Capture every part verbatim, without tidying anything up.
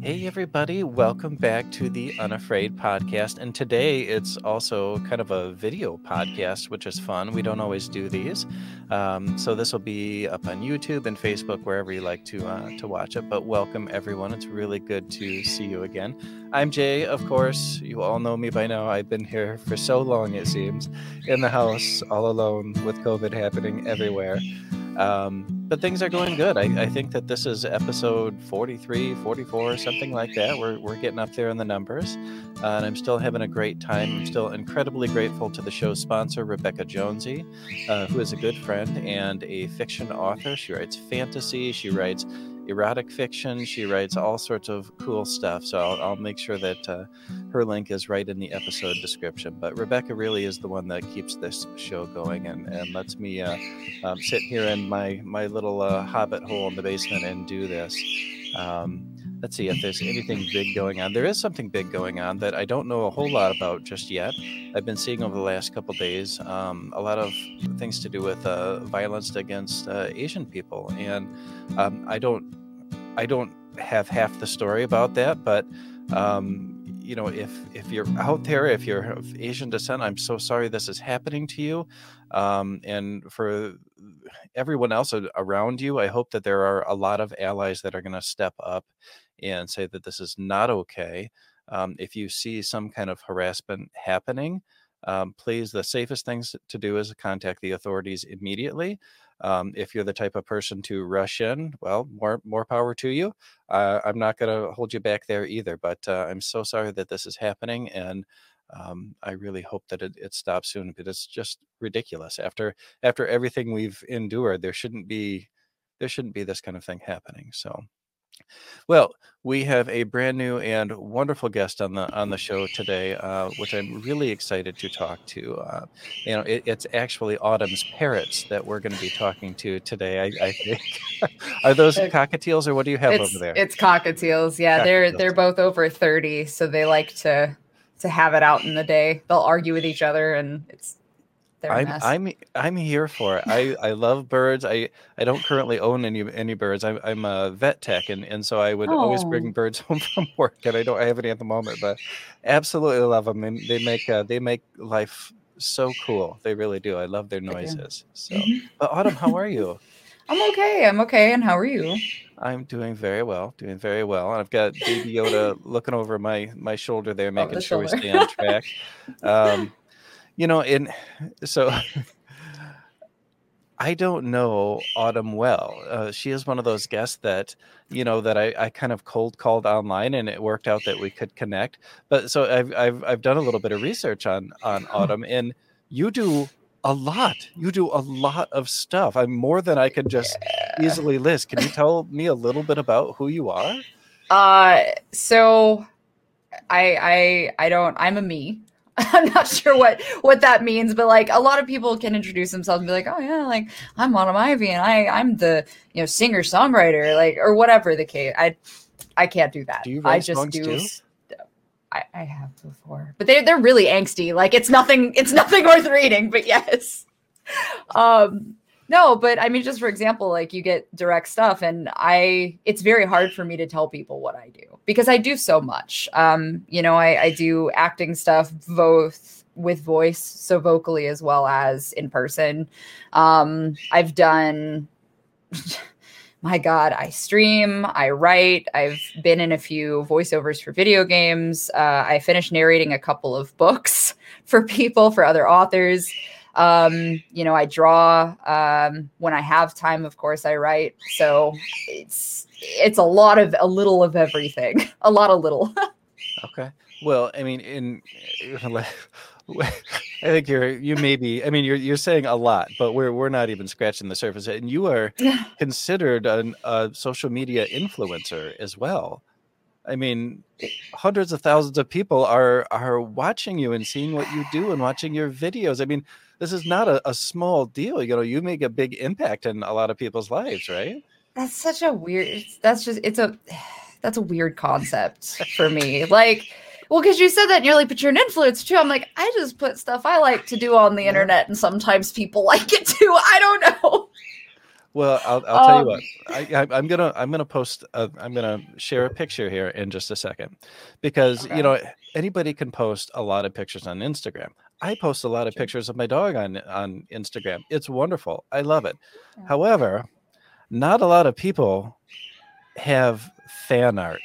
Hey everybody, welcome back to the Unafraid podcast, and today it's also kind of a video podcast, which is fun. We don't always do these, um, so this will be up on YouTube and Facebook, wherever you like to uh, to watch it, but welcome everyone. It's really good to see you again. I'm Jay, of course. You all know me by now. I've been here for so long, it seems, in the house, all alone, with COVID happening everywhere. Um, but things are going good. I, I think that this is episode forty-three, forty-four, something like that. We're we're getting up there in the numbers, uh, and I'm still having a great time. I'm still incredibly grateful to the show's sponsor, Rebecca Jonesy, uh, who is a good friend and a fiction author. She writes fantasy. She writes erotic fiction. She writes all sorts of cool stuff. So I'll, I'll make sure that uh, her link is right in the episode description. But Rebecca really is the one that keeps this show going and, and lets me uh, um, sit here in my, my little uh, hobbit hole in the basement and do this. Um, let's see if there's anything big going on. There is something big going on that I don't know a whole lot about just yet. I've been seeing over the last couple days um, a lot of things to do with uh, violence against uh, Asian people, and um, I don't I don't have half the story about that, but um, you know, if if you're out there, if you're of Asian descent, I'm so sorry this is happening to you, um, and for everyone else around you, I hope that there are a lot of allies that are going to step up and say that this is not okay. Um, if you see some kind of harassment happening, um, please, the safest things to do is contact the authorities immediately. Um, if you're the type of person to rush in, well, more more power to you. Uh, I'm not going to hold you back there either, but uh, I'm so sorry that this is happening, and Um, I really hope that it, it stops soon, but it's just ridiculous. After after everything we've endured, there shouldn't be there shouldn't be this kind of thing happening. So, well, we have a brand new and wonderful guest on the on the show today, uh, which I'm really excited to talk to. Uh, you know, it, it's actually Autumn's parrots that we're going to be talking to today. I, I think are those cockatiels, or what do you have it's, over there? It's cockatiels. Yeah, cockatiels. they're they're both over thirty, so they like to. to have it out in the day. They'll argue with each other, and it's their I'm, mess. I'm I'm here for it. I, I love birds. I, I don't currently own any any birds. I'm I'm a vet tech, and, and so I would oh. always bring birds home from work, and I don't I have any at the moment, but absolutely love them. And they make uh, they make life so cool. They really do. I love their noises. So, mm-hmm. But Autumn, how are you? I'm okay. I'm okay. And how are you? I'm doing very well. Doing very well. And I've got Baby Yoda looking over my, my shoulder there, making oh, sure shoulder. we stay on track. um, you know, and so I don't know Autumn well. Uh, she is one of those guests that, you know, that I, I kind of cold called online, and it worked out that we could connect. But so I've I've I've done a little bit of research on on Autumn, and you do a lot. You do a lot of stuff. I'm more than I could just yeah. easily list. Can you tell me a little bit about who you are? Uh, so I, I, I don't, I'm a me. I'm not sure what, what that means, but like a lot of people can introduce themselves and be like, oh yeah, like I'm Autumn Ivy, and I, I'm the, you know, singer songwriter, like, or whatever the case. I, I can't do that. Do you write I just songs do. Too? I, I have before, but they they're really angsty. Like it's nothing, it's nothing worth reading. But yes, um, no. But I mean, just for example, like you get direct stuff, and I, it's very hard for me to tell people what I do because I do so much. Um, you know, I, I do acting stuff both with voice, so vocally as well as in person. Um, I've done. My God, I stream, I write, I've been in a few voiceovers for video games. Uh, I finished narrating a couple of books for people, for other authors. Um, you know, I draw um, when I have time, of course, I write. So it's it's a lot of a little of everything, a lot of little. Okay. Well, I mean, in... I think you're, you may be, I mean, you're, you're saying a lot, but we're, we're not even scratching the surface. And you are yeah. considered an, a social media influencer as well. I mean, hundreds of thousands of people are, are watching you and seeing what you do and watching your videos. I mean, this is not a, a small deal. You know, you make a big impact in a lot of people's lives, right? That's such a weird, that's just, it's a, that's a weird concept for me. Like, well, because you said that and you're like, but you're an influencer too. I'm like, I just put stuff I like to do on the internet, and sometimes people like it too. I don't know. Well, I'll, I'll tell um, you what. I, I, I'm gonna I'm gonna post. A, I'm gonna share a picture here in just a second, because okay. you know anybody can post a lot of pictures on Instagram. I post a lot of pictures of my dog on on Instagram. It's wonderful. I love it. Yeah. However, not a lot of people have fan art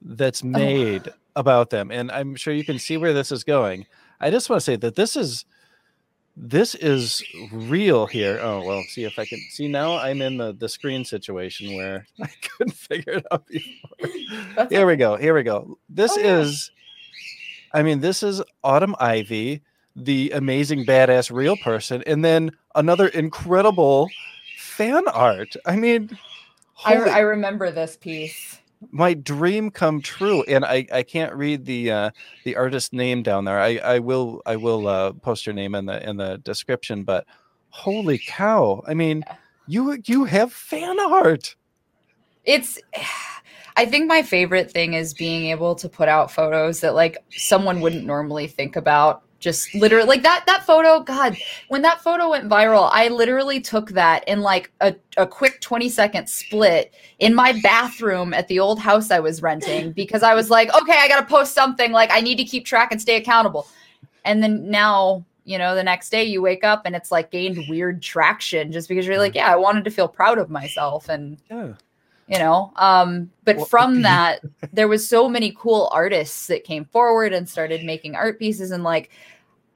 that's made oh. about them, and I'm sure you can see where this is going. I just want to say that this is. This is real here. Oh, well, see if I can see now. I'm in the, the screen situation where I couldn't figure it out before. Here we go. Here we go. This oh, yeah. is, I mean, this is Autumn Ivy, the amazing, badass, real person, and then another incredible fan art. I mean, I, I remember this piece. My dream come true, and I, I can't read the uh, the artist name down there. I, I will I will uh, post your name in the in the description. But holy cow! I mean, you you have fan art. It's. I think my favorite thing is being able to put out photos that like someone wouldn't normally think about. Just literally like that that photo. God, when that photo went viral, I literally took that in like a, a quick twenty second split in my bathroom at the old house I was renting, because I was like, okay, I got to post something, like I need to keep track and stay accountable. And then now, you know, the next day you wake up and it's like gained weird traction just because you're like, yeah, I wanted to feel proud of myself. And, yeah. you know, um, but well, from that, there was so many cool artists that came forward and started making art pieces. And like,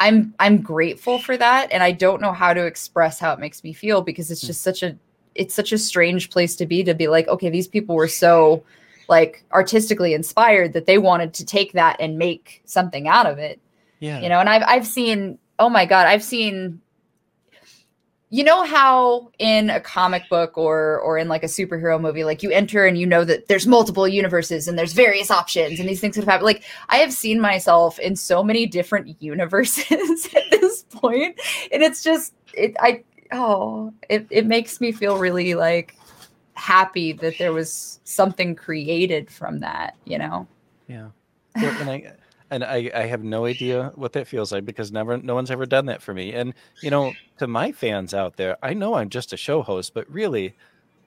I'm I'm grateful for that, and I don't know how to express how it makes me feel, because it's just such a it's such a strange place to be to be like, okay, these people were so like artistically inspired that they wanted to take that and make something out of it. Yeah, you know. And I've I've seen oh my god, I've seen. You know how in a comic book or or in like a superhero movie, like you enter and you know that there's multiple universes and there's various options and these things have happened. Like I have seen myself in so many different universes at this point, and it's just it. I oh, it it makes me feel really like happy that there was something created from that. You know. Yeah. Yeah, and I and I, I have no idea what that feels like, because never, no one's ever done that for me. And, you know, to my fans out there, I know I'm just a show host, but really,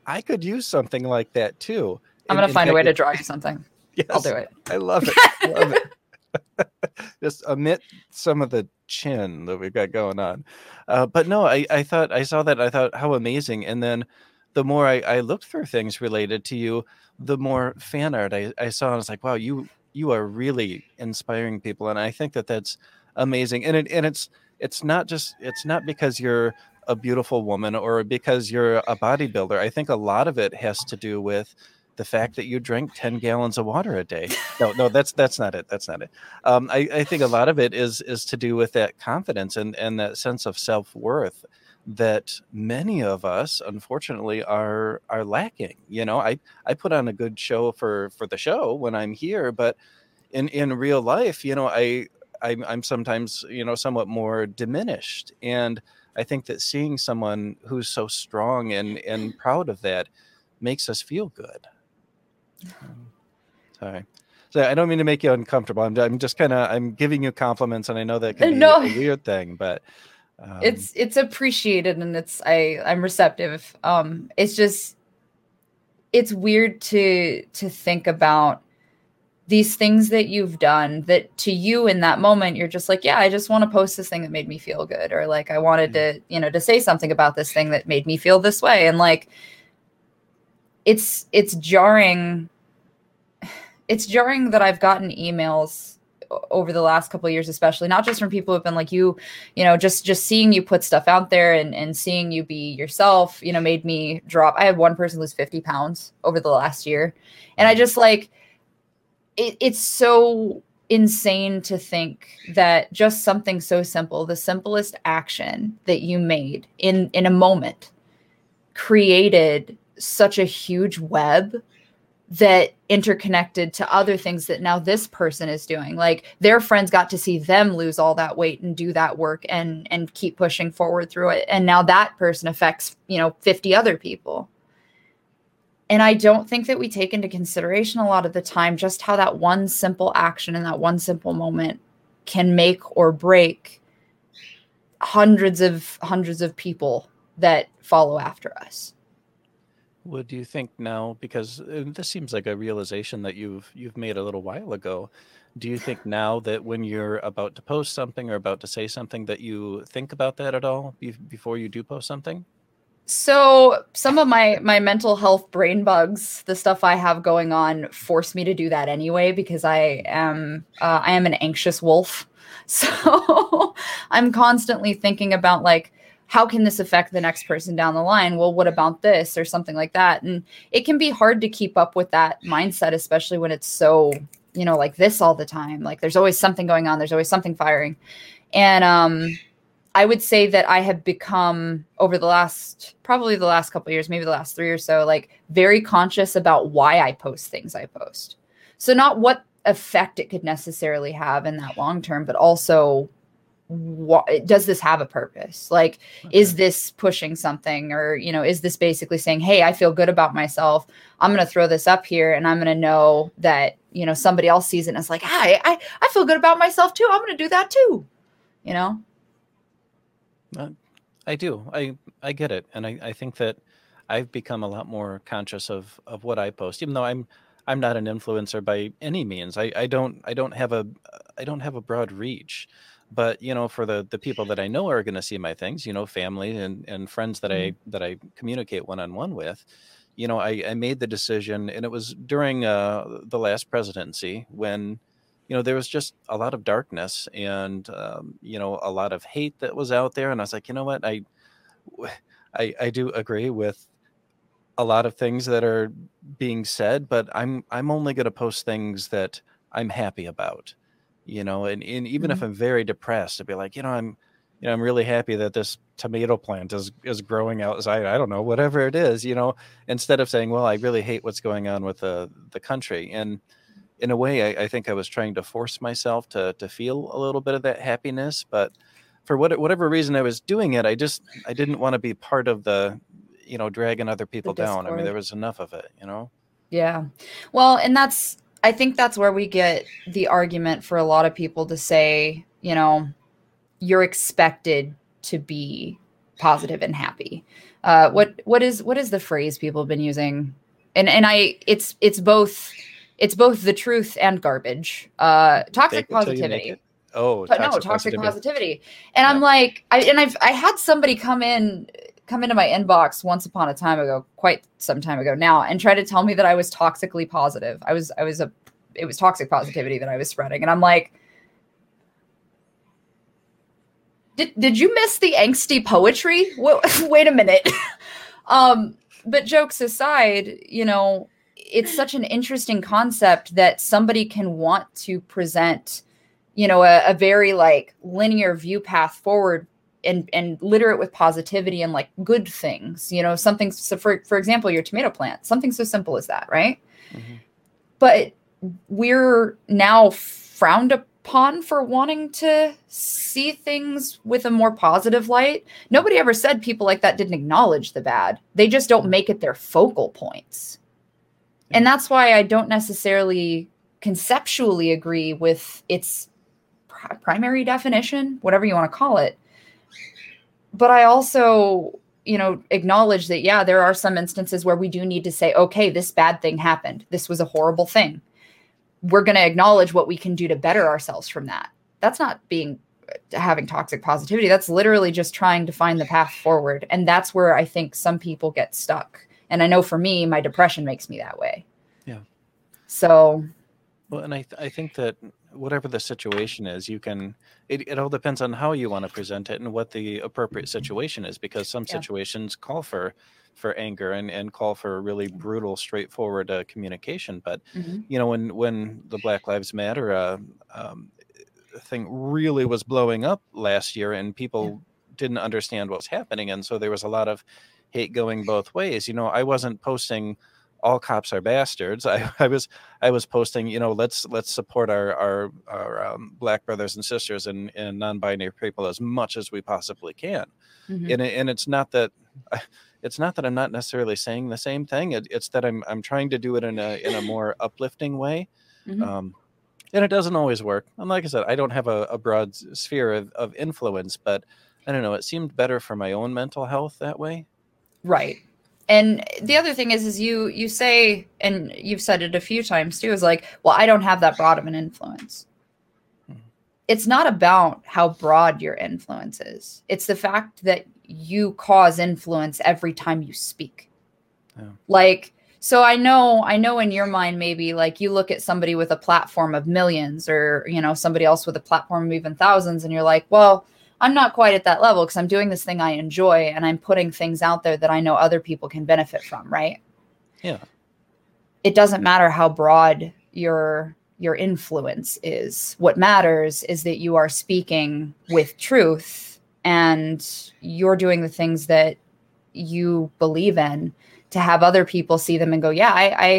I could use something like that too. I'm going to find a way to draw you something. Yes, I'll do it. I love it. I love it. Just omit some of the chin that we've got going on. Uh, but no, I, I thought, I saw that, I thought, how amazing. And then the more I, I looked for things related to you, the more fan art I, I saw. And I was like, wow, you... you are really inspiring people. And I think that that's amazing. And it, and it's, it's not just, it's not because you're a beautiful woman or because you're a bodybuilder. I think a lot of it has to do with the fact that you drink ten gallons of water a day. No, no, that's, that's not it. That's not it. Um, I, I think a lot of it is, is to do with that confidence and, and that sense of self-worth that many of us, unfortunately, are are lacking. You know, I, I put on a good show for, for the show when I'm here, but in, in real life, you know, I I'm, I'm sometimes, you know, somewhat more diminished. And I think that seeing someone who's so strong and, and proud of that makes us feel good. Um, sorry. So I don't mean to make you uncomfortable. I'm I'm just kind of I'm giving you compliments, and I know that can be no. a weird thing, but. Um, it's it's appreciated, and it's I I'm receptive. Um, it's just it's weird to to think about these things that you've done that to you in that moment you're just like, yeah, I just want to post this thing that made me feel good, or like I wanted to, you know, to say something about this thing that made me feel this way. And like it's it's jarring. It's jarring that I've gotten emails over the last couple of years, especially not just from people who've been like you, you know, just, just seeing you put stuff out there and, and seeing you be yourself, you know, made me drop. I had one person lose fifty pounds over the last year. And I just like, it, it's so insane to think that just something so simple, the simplest action that you made in, in a moment created such a huge web that interconnected to other things that now this person is doing. Like their friends got to see them lose all that weight and do that work and, and keep pushing forward through it. And now that person affects, you know, fifty other people. And I don't think that we take into consideration a lot of the time, just how that one simple action and that one simple moment can make or break hundreds of hundreds of people that follow after us. Would you think now, because this seems like a realization that you've you've made a little while ago, do you think now that when you're about to post something or about to say something that you think about that at all before you do post something? So some of my, my mental health brain bugs, the stuff I have going on, force me to do that anyway, because I am uh, I am an anxious wolf. So I'm constantly thinking about, like, how can this affect the next person down the line? Well, what about this or something like that? And it can be hard to keep up with that mindset, especially when it's so, you know, like this all the time. Like, there's always something going on. There's always something firing. And um, I would say that I have become over the last, probably the last couple of years, maybe the last three or so, like very conscious about why I post things I post. So not what effect it could necessarily have in that long term, but also what, does this have a purpose? Like, okay. Is this pushing something, or, you know, is this basically saying, hey, I feel good about myself. I'm going to throw this up here and I'm going to know that, you know, somebody else sees it and it's like, hi, I, I feel good about myself too. I'm going to do that too. You know? Uh, I do. I, I get it. And I, I think that I've become a lot more conscious of, of what I post, even though I'm, I'm not an influencer by any means. I, I don't, I don't have a, I don't have a broad reach, but, you know, for the, the people that I know are going to see my things, you know, family and, and friends that mm-hmm. I, that I communicate one-on-one with, you know, I, I made the decision, and it was during uh, the last presidency when, you know, there was just a lot of darkness and, um, you know, a lot of hate that was out there. And I was like, you know what, I, I, I do agree with a lot of things that are being said, but I'm, I'm only going to post things that I'm happy about, you know, and, and even mm-hmm. if I'm very depressed, I'd be like, you know, I'm, you know, I'm really happy that this tomato plant is, is growing outside. I don't know, whatever it is, you know, instead of saying, well, I really hate what's going on with the, the country. And, in a way, I, I think I was trying to force myself to to feel a little bit of that happiness, but for what, whatever reason I was doing it, I just I didn't want to be part of the, you know, dragging other people down. I mean, there was enough of it, you know. Yeah, well, and that's I think that's where we get the argument for a lot of people to say, you know, you're expected to be positive and happy. Uh, what what is what is the phrase people have been using? And and I it's it's both. It's both the truth and garbage. Uh, toxic positivity. Oh, toxic no, toxic positivity. positivity. And yeah. I'm like, I, and I've I had somebody come in, come into my inbox once upon a time ago, quite some time ago now, and try to tell me that I was toxically positive. I was, I was a, it was toxic positivity that I was spreading, and I'm like, did did you miss the angsty poetry? Wait a minute. um, but jokes aside, you know. It's such an interesting concept that somebody can want to present, you know, a, a very like linear view path forward and, and litter it with positivity and like good things, you know, something. So for, for example, your tomato plant, something so simple as that. Right. Mm-hmm. But we're now frowned upon for wanting to see things with a more positive light. Nobody ever said people like that didn't acknowledge the bad. They just don't make it their focal points. And that's why I don't necessarily conceptually agree with its pr- primary definition, whatever you want to call it. But I also, you know, acknowledge that, yeah, there are some instances where we do need to say, okay, this bad thing happened. This was a horrible thing. We're going to acknowledge what we can do to better ourselves from that. That's not being having toxic positivity. That's literally just trying to find the path forward. And that's where I think some people get stuck. And I know for me, my depression makes me that way. Yeah. So. Well, and I th- I think that whatever the situation is, you can, it, it all depends on how you want to present it and what the appropriate situation is, because some yeah. situations call for, for anger and, and call for really brutal, straightforward uh, communication. But, mm-hmm. you know, when, when the Black Lives Matter uh, um, thing really was blowing up last year and people yeah. didn't understand what was happening. And so there was a lot of hate going both ways. You know, I wasn't posting all cops are bastards. I, I was I was posting, you know, let's let's support our our, our um, black brothers and sisters and, and non-binary people as much as we possibly can. Mm-hmm. And and it's not that it's not that I'm not necessarily saying the same thing. It, it's that I'm I'm trying to do it in a in a more uplifting way. Mm-hmm. Um, and it doesn't always work. And like I said, I don't have a, a broad sphere of, of influence, but I don't know, it seemed better for my own mental health that way. Right. And the other thing is, is you, you say, and you've said it a few times too, is like, well, I don't have that broad of an influence. Hmm. It's not about how broad your influence is. It's the fact that you cause influence every time you speak. Yeah. Like, so I know, I know in your mind, maybe like you look at somebody with a platform of millions or, you know, somebody else with a platform of even thousands. And you're like, well, I'm not quite at that level because I'm doing this thing I enjoy and I'm putting things out there that I know other people can benefit from, right? Yeah. It doesn't matter how broad your your influence is. What matters is that you are speaking with truth and you're doing the things that you believe in to have other people see them and go, yeah, I, I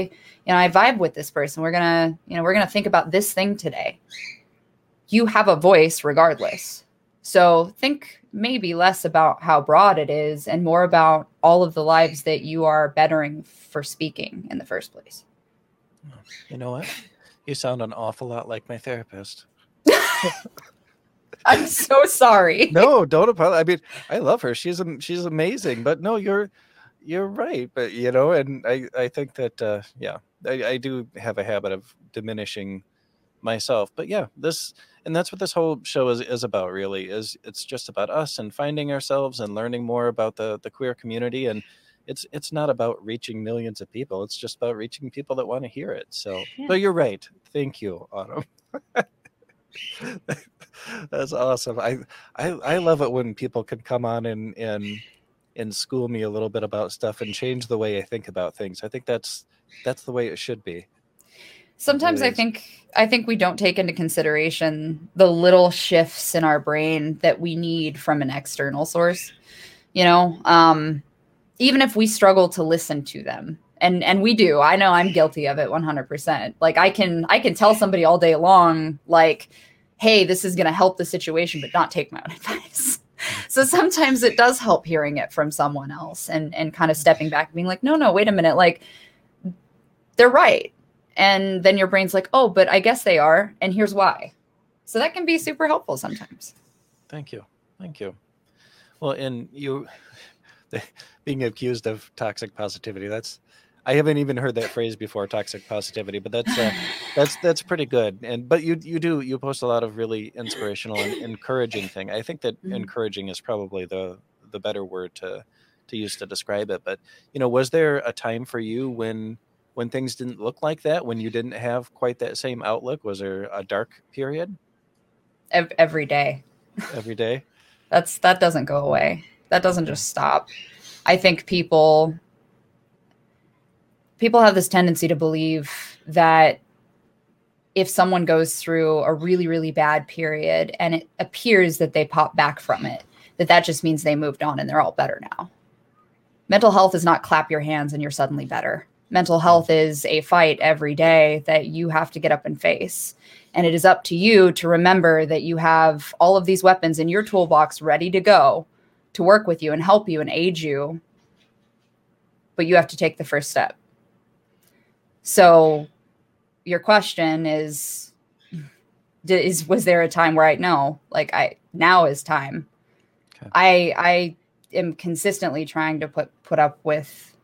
you know, I vibe with this person. We're gonna, you know, we're gonna think about this thing today. You have a voice regardless. So think maybe less about how broad it is and more about all of the lives that you are bettering for speaking in the first place. You know what? You sound an awful lot like my therapist. I'm so sorry. No, don't apologize. I mean, I love her. She's she's amazing. But no, you're you're right. But, you know, and I, I think that, uh, yeah, I, I do have a habit of diminishing myself. But yeah, this... And that's what this whole show is, is about, really, is it's just about us and finding ourselves and learning more about the, the queer community. And it's it's not about reaching millions of people. It's just about reaching people that want to hear it. So yeah. But you're right. Thank you, Autumn. That's awesome. I, I I love it when people can come on and, and and school me a little bit about stuff and change the way I think about things. I think that's that's the way it should be. Sometimes I think I think we don't take into consideration the little shifts in our brain that we need from an external source, you know, um, even if we struggle to listen to them. And and we do. I know I'm guilty of it one hundred percent. Like I can I can tell somebody all day long, like, hey, this is going to help the situation, but not take my own advice. So sometimes it does help hearing it from someone else and, and kind of stepping back and being like, no, no, wait a minute. Like, they're right. And then your brain's like, oh, but I guess they are. And here's why. So that can be super helpful sometimes. Thank you. Thank you. Well, and you being accused of toxic positivity, that's I haven't even heard that phrase before, toxic positivity, but that's uh, that's that's pretty good. And but you you do you post a lot of really inspirational and encouraging thing. I think that mm-hmm. encouraging is probably the the better word to to use to describe it. But, you know, was there a time for you when When things didn't look like that, when you didn't have quite that same outlook? Was there a dark period? Every day. Every day? That's that doesn't go away. That doesn't just stop. I think people people have this tendency to believe that if someone goes through a really, really bad period and it appears that they pop back from it, that that just means they moved on and they're all better now. Mental health is not clap your hands and you're suddenly better. Mental health is a fight every day that you have to get up and face. And it is up to you to remember that you have all of these weapons in your toolbox ready to go to work with you and help you and aid you. But you have to take the first step. So your question is, is was there a time where I know, like I now is time. Okay. I I am consistently trying to put put up with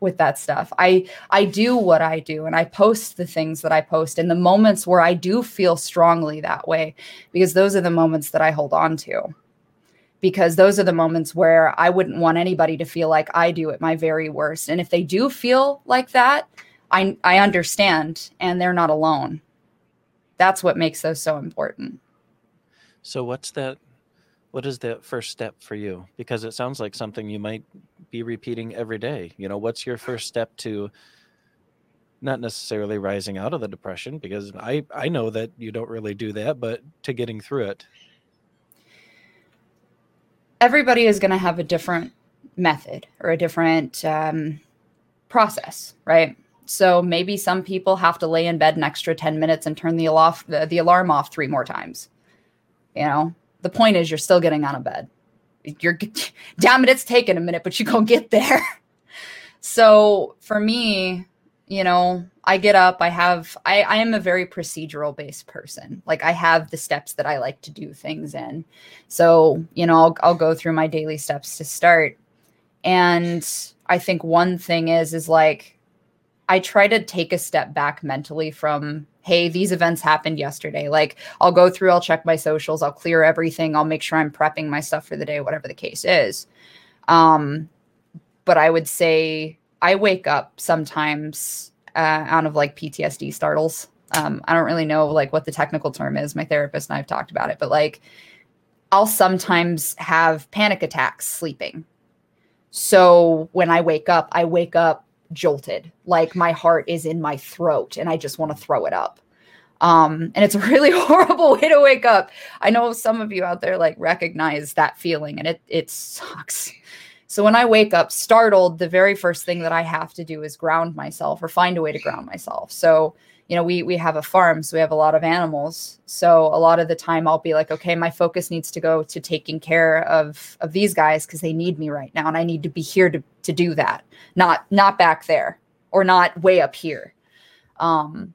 with that stuff. I, I do what I do and I post the things that I post in the moments where I do feel strongly that way, because those are the moments that I hold on to, because those are the moments where I wouldn't want anybody to feel like I do at my very worst. And if they do feel like that, I, I understand and they're not alone. That's what makes those so important. So what's that? What is the first step for you? Because it sounds like something you might be repeating every day. You know, what's your first step to not necessarily rising out of the depression? Because I, I know that you don't really do that, but to getting through it. Everybody is going to have a different method or a different um, process, right? So maybe some people have to lay in bed an extra ten minutes and turn the, alof- the, the alarm off three more times, you know? The point is you're still getting out of bed. You're damn it, it's taken a minute, but you gonna get there. So for me, you know, I get up, I have, I, I am a very procedural based person. Like I have the steps that I like to do things in. So, you know, I'll, I'll go through my daily steps to start. And I think one thing is, is like, I try to take a step back mentally from, hey, these events happened yesterday. Like I'll go through, I'll check my socials, I'll clear everything. I'll make sure I'm prepping my stuff for the day, whatever the case is. Um, but I would say I wake up sometimes uh, out of like P T S D startles. Um, I don't really know like what the technical term is. My therapist and I have talked about it, but like I'll sometimes have panic attacks sleeping. So when I wake up, I wake up jolted, like my heart is in my throat and I just want to throw it up. Um, and it's a really horrible way to wake up. I know some of you out there like recognize that feeling and it, it sucks. So when I wake up startled, the very first thing that I have to do is ground myself or find a way to ground myself. So, you know, we, we have a farm, so we have a lot of animals. So a lot of the time I'll be like, okay, my focus needs to go to taking care of, of these guys because they need me right now. And I need to be here to, to do that. Not, not back there or not way up here. Um,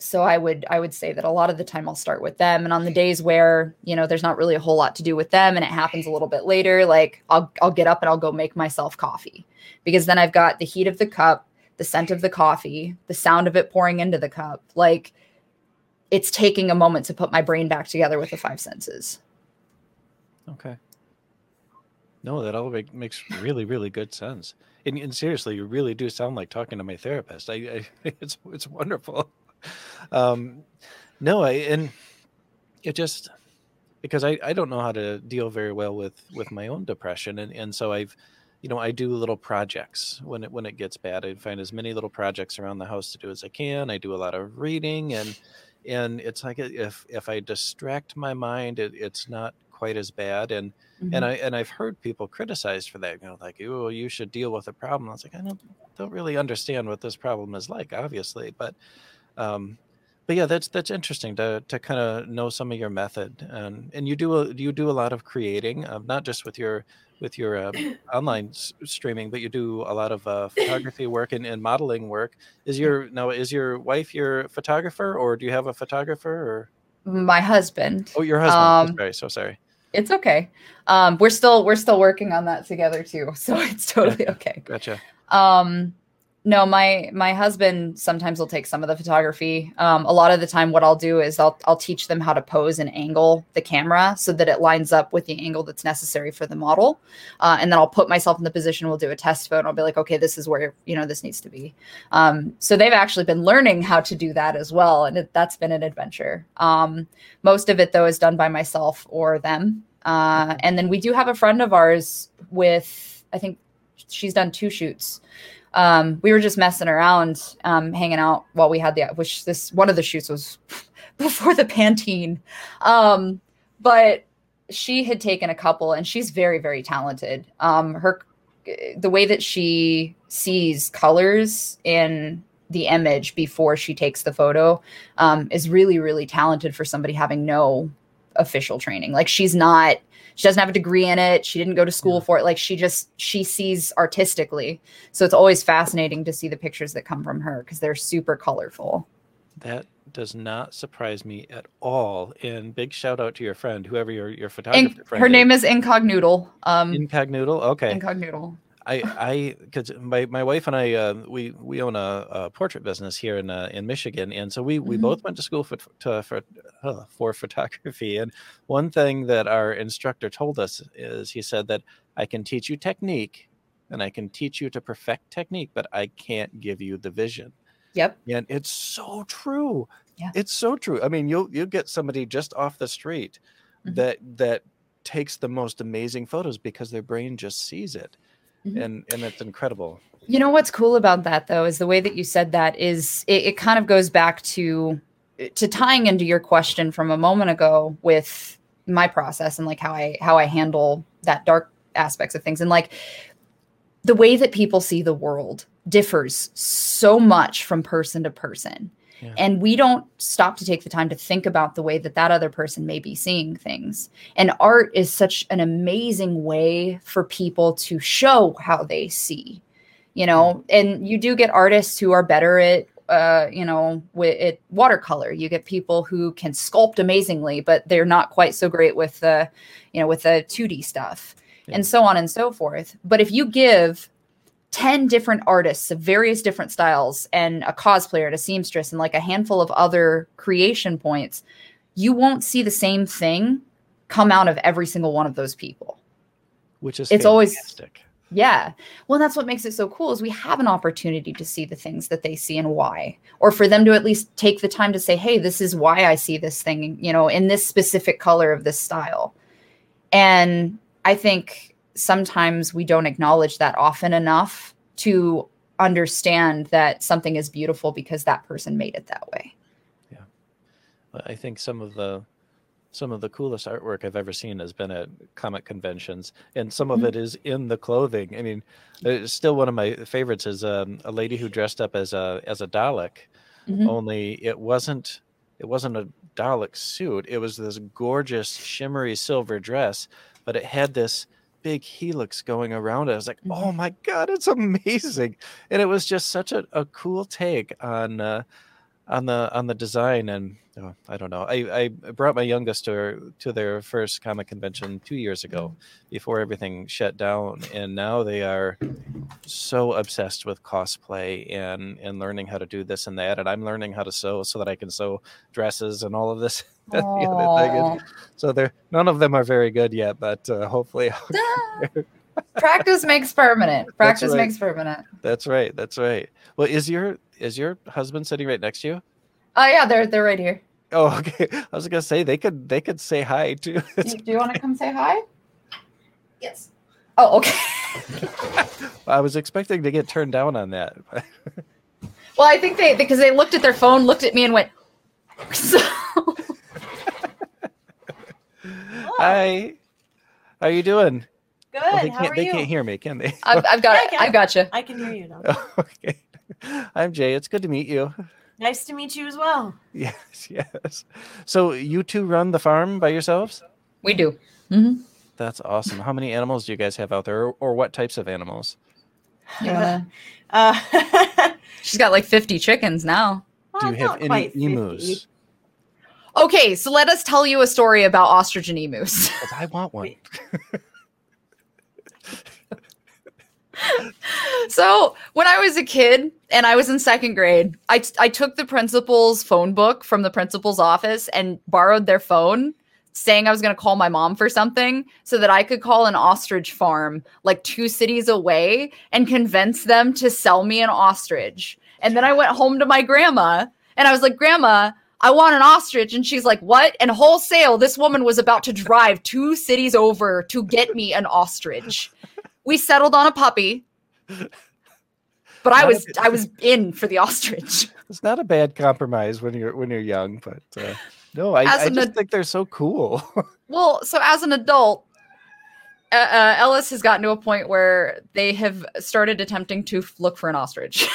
So I would I would say that a lot of the time I'll start with them. And on the days where, you know, there's not really a whole lot to do with them and it happens a little bit later, like I'll I'll get up and I'll go make myself coffee, because then I've got the heat of the cup, the scent of the coffee, the sound of it pouring into the cup. Like it's taking a moment to put my brain back together with the five senses. Okay. No, that all make, makes really, really good sense. And, and seriously, you really do sound like talking to my therapist. I, I it's it's wonderful. Um, no, I, and it just, because I, I don't know how to deal very well with, with my own depression. And, and so I've, you know, I do little projects when it, when it gets bad. I find as many little projects around the house to do as I can. I do a lot of reading and, and it's like, if, if I distract my mind, it, it's not quite as bad. And, mm-hmm. and I, and I've heard people criticized for that, you know, like, oh, you should deal with a problem. I was like, I don't, don't really understand what this problem is like, obviously, but Um, but yeah, that's, that's interesting to, to kind of know some of your method. And, and you do, a, you do a lot of creating, um, not just with your, with your, uh, online s- streaming, but you do a lot of, uh, photography work and, and modeling work. Is your, now is your wife your photographer, or do you have a photographer, or? My husband. Oh, your husband. Um, sorry, so sorry. It's okay. Um, we're still, we're still working on that together too. So it's totally gotcha. Okay. Gotcha. Um, No, my my husband sometimes will take some of the photography. Um, a lot of the time what I'll do is I'll I'll teach them how to pose and angle the camera so that it lines up with the angle that's necessary for the model. Uh, and then I'll put myself in the position. We'll do a test photo. I'll be like, okay, this is where, you know, this needs to be. Um, so they've actually been learning how to do that as well. And it, that's been an adventure. Um, most of it, though, is done by myself or them. Uh, and then we do have a friend of ours with, I think she's done two shoots. Um, we were just messing around, um, hanging out while we had the, which this, one of the shoots was before the Pantene. Um, but she had taken a couple and she's very, very talented. Um, her, the way that she sees colors in the image before she takes the photo, um, is really, really talented for somebody having no official training. Like she's not, she doesn't have a degree in it. She didn't go to school for it. Like she just, she sees artistically. So it's always fascinating to see the pictures that come from her because they're super colorful. That does not surprise me at all. And big shout out to your friend, whoever your, your photographer In- friend Her is. Name is Incognoodle. Um, Incognoodle? Okay. Incognoodle. I, I, because my, my wife and I, uh, we, we own a, a portrait business here in uh, in Michigan, and so we, we mm-hmm. both went to school for to, for, uh, for photography. And one thing that our instructor told us is he said that I can teach you technique, and I can teach you to perfect technique, but I can't give you the vision. Yep. And it's so true. Yeah. It's so true. I mean, you'll you'll get somebody just off the street mm-hmm. that that takes the most amazing photos because their brain just sees it. Mm-hmm. And and it's incredible. You know what's cool about that, though, is the way that you said that is it, it kind of goes back to to tying into your question from a moment ago with my process and like how I how I handle that dark aspects of things. And like the way that people see the world differs so much from person to person. Yeah. And we don't stop to take the time to think about the way that that other person may be seeing things. And art is such an amazing way for people to show how they see, you know, and you do get artists who are better at uh, you know, with it, watercolor. You get people who can sculpt amazingly, but they're not quite so great with the, you know, with the two D stuff, yeah. and so on and so forth. But if you give ten different artists of various different styles and a cosplayer and a seamstress and like a handful of other creation points, you won't see the same thing come out of every single one of those people. Which is it's fantastic. Always, yeah. Well, that's what makes it so cool is we have an opportunity to see the things that they see and why, or for them to at least take the time to say, hey, this is why I see this thing, you know, in this specific color of this style. And I think sometimes we don't acknowledge that often enough to understand that something is beautiful because that person made it that way. Yeah. I think some of the Some of the coolest artwork I've ever seen has been at comic conventions, and some of mm-hmm. it is in the clothing. I mean, it's still one of my favorites is um, a lady who dressed up as a as a Dalek, mm-hmm. only it wasn't it wasn't a Dalek suit. It was this gorgeous shimmery silver dress, but it had this big helix going around it. I was like, mm-hmm. oh my God, it's amazing! And it was just such a, a cool take on. Uh, on the on the design. And oh, I don't know, I, I brought my youngest to her, to their first comic convention two years ago before everything shut down, and now they are so obsessed with cosplay and and learning how to do this and that, and I'm learning how to sew so that I can sew dresses and all of this. The other thing is, so they're none of them are very good yet, but uh, hopefully I'll practice makes permanent. Practice right. makes permanent. That's right. That's right. Well, is your is your husband sitting right next to you? Oh uh, yeah, they're they're right here. Oh, okay. I was gonna say they could they could say hi too. Do, do you want to come say hi? Yes. Oh, okay. I was expecting to get turned down on that. Well, I think they because they looked at their phone, looked at me, and went. So. Hi. How are you doing? Good. Well, they, How can't, are they you? Can't hear me, can they? I've, I've got. Yeah, I I've got you. I can hear you now. Oh, okay. I'm Jay. It's good to meet you. Nice to meet you as well. Yes, yes. So you two run the farm by yourselves? We do. Mm-hmm. That's awesome. How many animals do you guys have out there, or, or what types of animals? Yeah. Uh, she's got like fifty chickens now. Well, do you have any emus? Okay, so let us tell you a story about ostrich and emus. I want one. So when I was a kid and I was in second grade, I, t- I took the principal's phone book from the principal's office and borrowed their phone, saying I was going to call my mom for something so that I could call an ostrich farm like two cities away and convince them to sell me an ostrich. And then I went home to my grandma and I was like, Grandma, I want an ostrich. And she's like, what? And wholesale, this woman was about to drive two cities over to get me an ostrich. We settled on a puppy, but I was I was in for the ostrich. It's not a bad compromise when you're when you're young, but uh, no, I, I just ad- think they're so cool. Well, so as an adult, uh, uh, Ellis has gotten to a point where they have started attempting to look for an ostrich.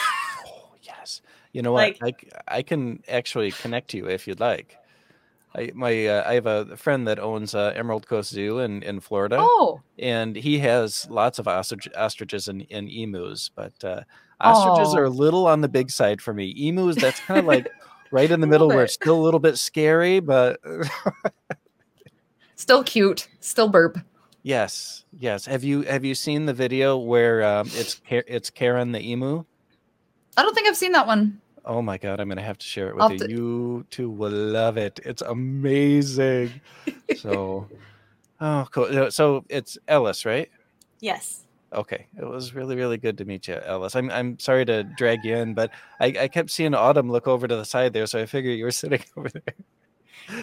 Oh yes, you know what? Like, I I can actually connect you if you'd like. I my uh, I have a friend that owns uh, Emerald Coast Zoo in, in Florida. Oh, and he has lots of ostrich, ostriches and, and emus, but uh, ostriches oh. are a little on the big side for me. Emus, that's kind of like right in the middle where it's still a little bit scary, but still cute, still burp. Yes, yes. Have you have you seen the video where um, it's it's Karen the emu? I don't think I've seen that one. Oh my God, I'm going to have to share it with you. To... You two will love it. It's amazing. So, oh, cool. So it's Ellis, right? Yes. Okay. It was really, really good to meet you, Ellis. I'm I'm sorry to drag you in, but I, I kept seeing Autumn look over to the side there, so I figured you were sitting over there.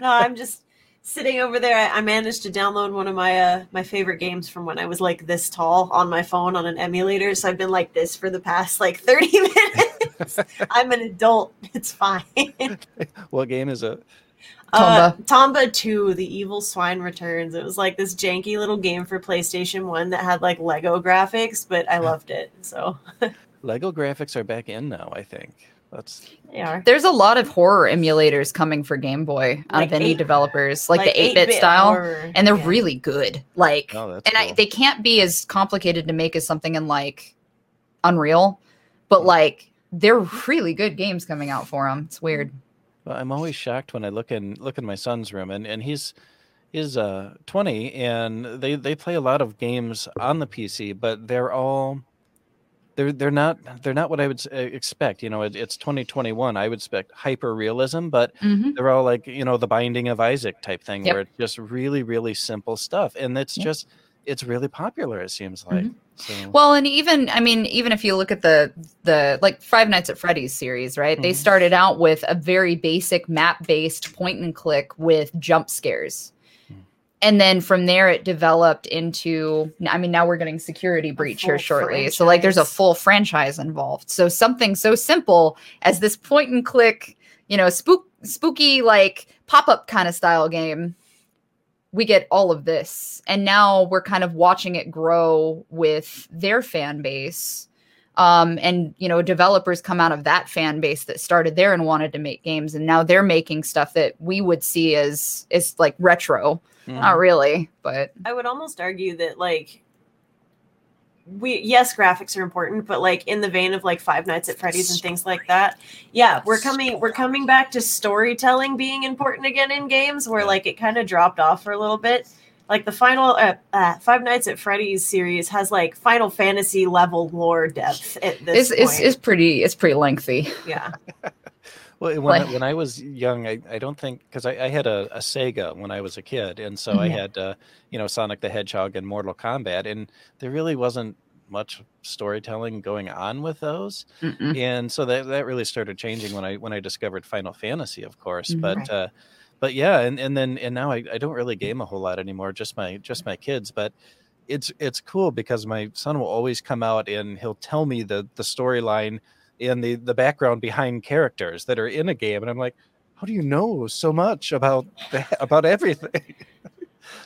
No, I'm just sitting over there. I, I managed to download one of my uh, my favorite games from when I was like this tall on my phone on an emulator, so I've been like this for the past like thirty minutes. I'm an adult. It's fine. What game is it? Uh, Tomba. Tomba Two: The Evil Swine Returns. It was like this janky little game for PlayStation One that had like Lego graphics, but I loved it. So Lego graphics are back in now. I think that's they are. There's a lot of horror emulators coming for Game Boy out like of any eight, developers, like, like the eight-bit style, horror. And they're yeah. really good. Like, oh, and cool. I, they can't be as complicated to make as something in like Unreal, but like. they're really good games coming out for them. It's weird. Well, I'm always shocked when I look in look in my son's room, and, and he's is uh twenty, and they, they play a lot of games on the P C, but they're all they're they're not they're not what I would expect. You know, it, it's twenty twenty-one. I would expect hyper realism, but mm-hmm. they're all like, you know, the Binding of Isaac type thing, yep. where it's just really really simple stuff, and it's yep. just it's really popular. It seems like. Mm-hmm. So. Well, and even, I mean, even if you look at the, the like Five Nights at Freddy's series, right? Mm-hmm. They started out with a very basic map-based point and click with jump scares. Mm-hmm. And then from there it developed into, I mean, now we're getting Security Breach here shortly. Franchise. So like there's a full franchise involved. So something so simple as this point and click, you know, spook, spooky, like pop-up kind of style game. We get all of this, and now we're kind of watching it grow with their fan base. Um, and, you know, developers come out of that fan base that started there and wanted to make games. And now they're making stuff that we would see as, as like retro. Yeah. Not really, but I would almost argue that like, we, yes, graphics are important, but like in the vein of like Five Nights at Freddy's and things like that. Yeah, we're coming we're coming back to storytelling being important again in games, where like it kind of dropped off for a little bit. Like the final uh, uh, Five Nights at Freddy's series has like Final Fantasy level lore depth at this it's, point. It's, it's pretty it's pretty lengthy. Yeah. Well, when, like, when I was young, I, I don't think, because I, I had a, a Sega when I was a kid. And so yeah. I had, uh, you know, Sonic the Hedgehog and Mortal Kombat. And there really wasn't much storytelling going on with those. Mm-mm. And so that, that really started changing when I when I discovered Final Fantasy, of course. Mm-hmm. But right. uh, but yeah, and, and then and now I, I don't really game a whole lot anymore, just my just my kids. But it's it's cool because my son will always come out and he'll tell me the, the storyline in the, the background behind characters that are in a game. And I'm like, how do you know so much about that, about everything?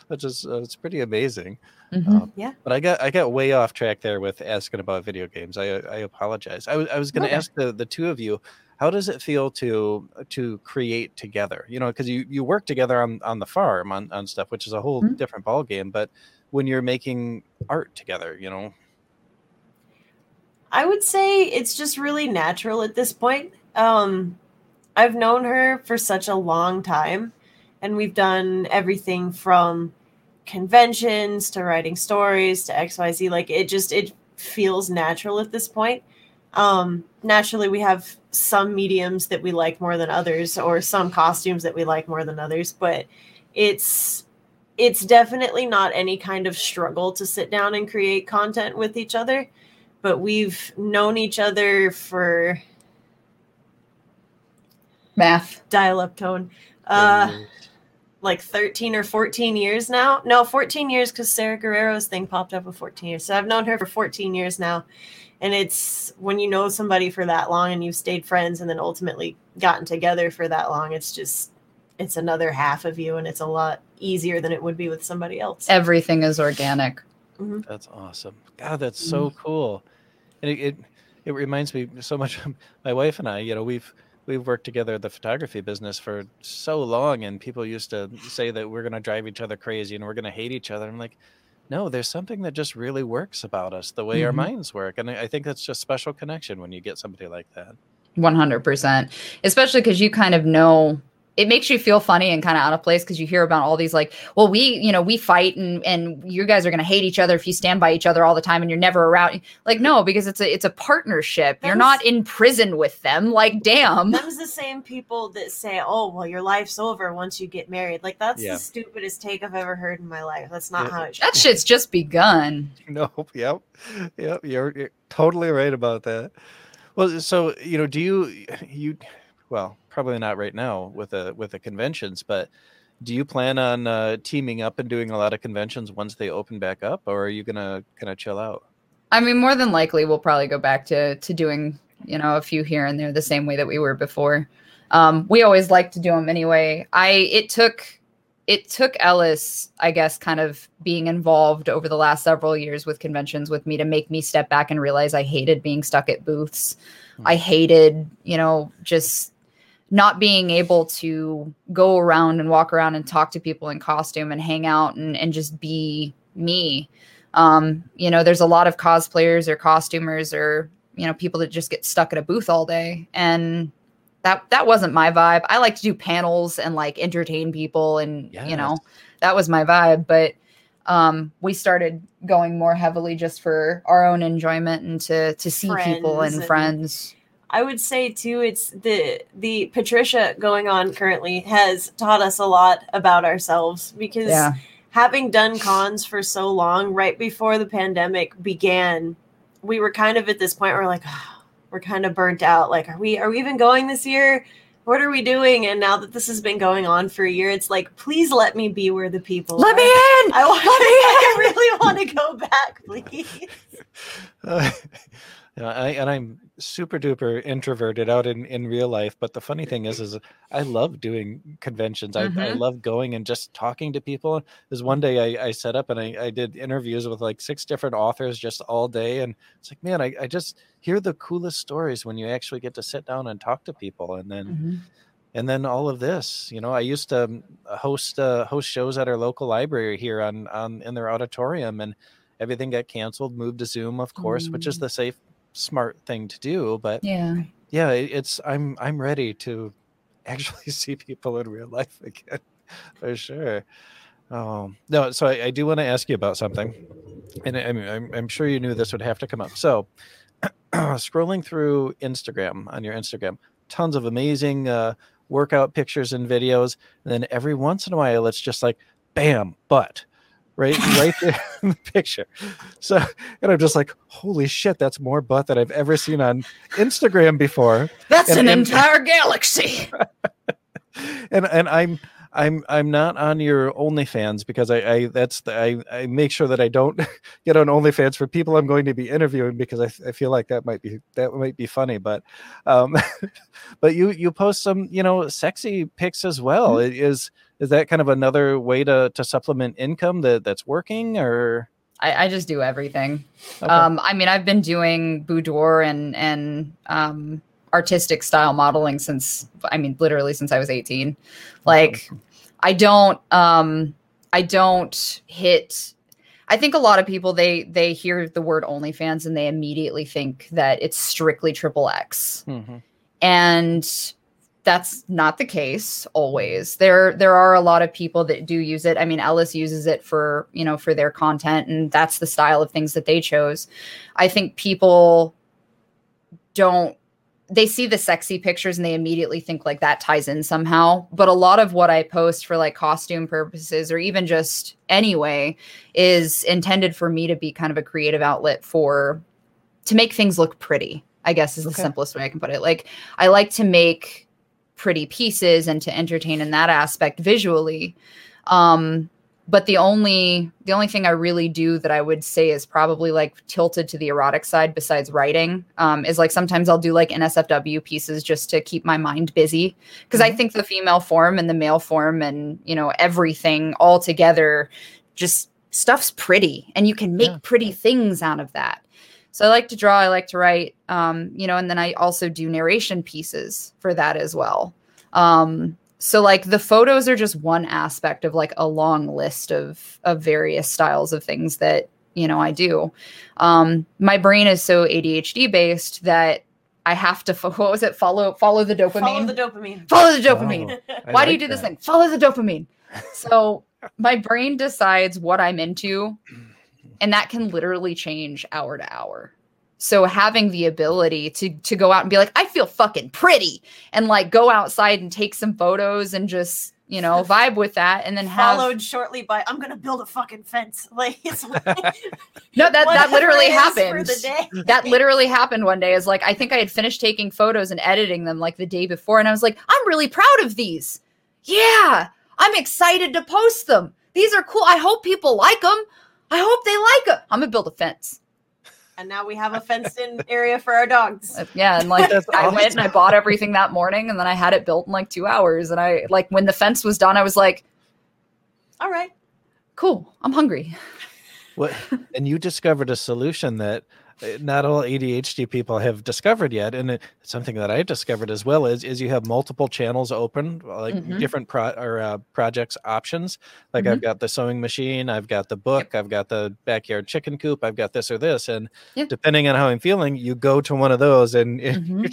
Which is, uh, it's pretty amazing. Mm-hmm. Um, yeah. But I got I got way off track there with asking about video games. I I apologize. I was I was going to okay. ask the, the two of you, how does it feel to to create together? You know, because you, you work together on, on the farm on, on stuff, which is a whole mm-hmm. different ball game. But when you're making art together, you know, I would say it's just really natural at this point. Um, I've known her for such a long time, and we've done everything from conventions to writing stories to X Y Z. Like it just, it feels natural at this point. Um, naturally, we have some mediums that we like more than others, or some costumes that we like more than others, but it's, it's definitely not any kind of struggle to sit down and create content with each other. But we've known each other for math dial-up tone, uh, mm. like thirteen or fourteen years now. No, fourteen years, because Sarah Guerrero's thing popped up with fourteen years. So I've known her for fourteen years now. And it's when you know somebody for that long and you've stayed friends and then ultimately gotten together for that long, it's just, it's another half of you. And it's a lot easier than it would be with somebody else. Everything is organic. Mm-hmm. That's awesome. God, that's so mm-hmm. cool. And it, it it reminds me so much of my wife and I. You know, we've we've worked together in the photography business for so long, and people used to say that we're going to drive each other crazy and we're going to hate each other. I'm like, no, there's something that just really works about us, the way mm-hmm. our minds work. And I think that's just special connection when you get somebody like that. one hundred percent. Especially because you kind of know, it makes you feel funny and kind of out of place because you hear about all these like, well, we, you know, we fight and, and you guys are going to hate each other if you stand by each other all the time and you're never around. Like, no, because it's a, it's a partnership. Them's, you're not in prison with them. Like, damn. Them's the same people that say, oh, well, your life's over once you get married. Like, that's yeah. the stupidest take I've ever heard in my life. That's not yeah. how it should That shit's just begun. Nope. Yep. Yep. You're, you're totally right about that. Well, so, you know, do you, you, well, probably not right now with the with the conventions, but do you plan on uh, teaming up and doing a lot of conventions once they open back up, or are you gonna kind of chill out? I mean, more than likely, we'll probably go back to to doing, you know, a few here and there the same way that we were before. Um, we always like to do them anyway. I it took it took Ellis, I guess, kind of being involved over the last several years with conventions with me to make me step back and realize I hated being stuck at booths. Hmm. I hated, you know, just not being able to go around and walk around and talk to people in costume and hang out and, and just be me. Um, you know, there's a lot of cosplayers or costumers or you know, people that just get stuck at a booth all day. And that, that wasn't my vibe. I like to do panels and like entertain people. And, yes. you know, that was my vibe. But um, we started going more heavily just for our own enjoyment and to, to see friends people and, and friends. I would say too, it's the, the Patricia going on currently has taught us a lot about ourselves because yeah. having done cons for so long, right before the pandemic began, we were kind of at this point where we're like, oh, we're kind of burnt out. Like, are we, are we even going this year? What are we doing? And now that this has been going on for a year, it's like, please let me be where the people let are. Me in! I want, let me in! I really want to go back, please. Uh, no, I, and I'm super duper introverted out in, in real life. But the funny thing is, is I love doing conventions. I, mm-hmm. I love going and just talking to people. There's one day I, I set up and I, I did interviews with like six different authors just all day. And it's like, man, I, I just hear the coolest stories when you actually get to sit down and talk to people. And then, mm-hmm. and then all of this, you know, I used to host, uh, host shows at our local library here on, on, in their auditorium, and everything got canceled, moved to Zoom, of course, mm. which is the safe, smart thing to do, but yeah yeah it's i'm i'm ready to actually see people in real life again for sure. Um no so i, I do want to ask you about something, and I mean, I'm, I'm sure you knew this would have to come up. So scrolling through Instagram, on your Instagram, tons of amazing uh workout pictures and videos, and then every once in a while it's just like bam, butt Right, right there in the picture. So, and I'm just like, holy shit, that's more butt than I've ever seen on Instagram before. That's and, an and, entire galaxy. and and I'm I'm I'm not on your OnlyFans because I, I that's the, I I make sure that I don't get on OnlyFans for people I'm going to be interviewing because I I feel like that might be that might be funny, but um, but you you post some you know sexy pics as well. Mm-hmm. It is. Is that kind of another way to, to supplement income that, that's working, or? I, I just do everything. Okay. Um, I mean, I've been doing boudoir and, and um, artistic style modeling since, I mean, literally since I was eighteen. Like oh. I don't, um, I don't hit, I think a lot of people, they, they hear the word OnlyFans and they immediately think that it's strictly triple X. Mm-hmm. And that's not the case always. There, there are a lot of people that do use it. I mean, Ellis uses it for, you know, for their content, and that's the style of things that they chose. I think people don't, they see the sexy pictures and they immediately think like that ties in somehow. But a lot of what I post for like costume purposes, or even just anyway, is intended for me to be kind of a creative outlet for, to make things look pretty, I guess is the okay. simplest way I can put it. Like I like to make pretty pieces and to entertain in that aspect visually. Um, but the only, the only thing I really do that I would say is probably like tilted to the erotic side besides writing, um, is like, sometimes I'll do like N S F W pieces just to keep my mind busy. Cause mm-hmm. I think the female form and the male form and, you know, everything all together, just stuff's pretty and you can make yeah. pretty things out of that. So I like to draw, I like to write, um, you know, and then I also do narration pieces for that as well. Um, so like the photos are just one aspect of like a long list of, of various styles of things that, you know, I do. Um, my brain is so A D H D based that I have to, fo- what was it? Follow, follow the dopamine. Follow the dopamine. Follow the dopamine. Oh, Why like do you do that. this thing? Follow the dopamine. So my brain decides what I'm into. And that can literally change hour to hour. So having the ability to to go out and be like, I feel fucking pretty, and like go outside and take some photos and just, you know, vibe with that. And then have followed shortly by, I'm going to build a fucking fence. Like, it's like no, that, that literally happened. That literally happened one day. Is like, I think I had finished taking photos and editing them like the day before. And I was like, I'm really proud of these. Yeah. I'm excited to post them. These are cool. I hope people like them. I hope they like it. I'm going to build a fence. And now we have a fenced-in area for our dogs. Yeah, and like That's I awesome. went and I bought everything that morning, and then I had it built in like two hours. And I like when the fence was done, I was like, all right, cool. I'm hungry. What? And you discovered a solution that not all A D H D people have discovered yet, and it, something that I discovered as well is is you have multiple channels open, like mm-hmm. different pro or uh, projects options. Like mm-hmm. I've got the sewing machine, I've got the book, yep. I've got the backyard chicken coop, I've got this or this, and yep. depending on how I'm feeling, you go to one of those, and mm-hmm.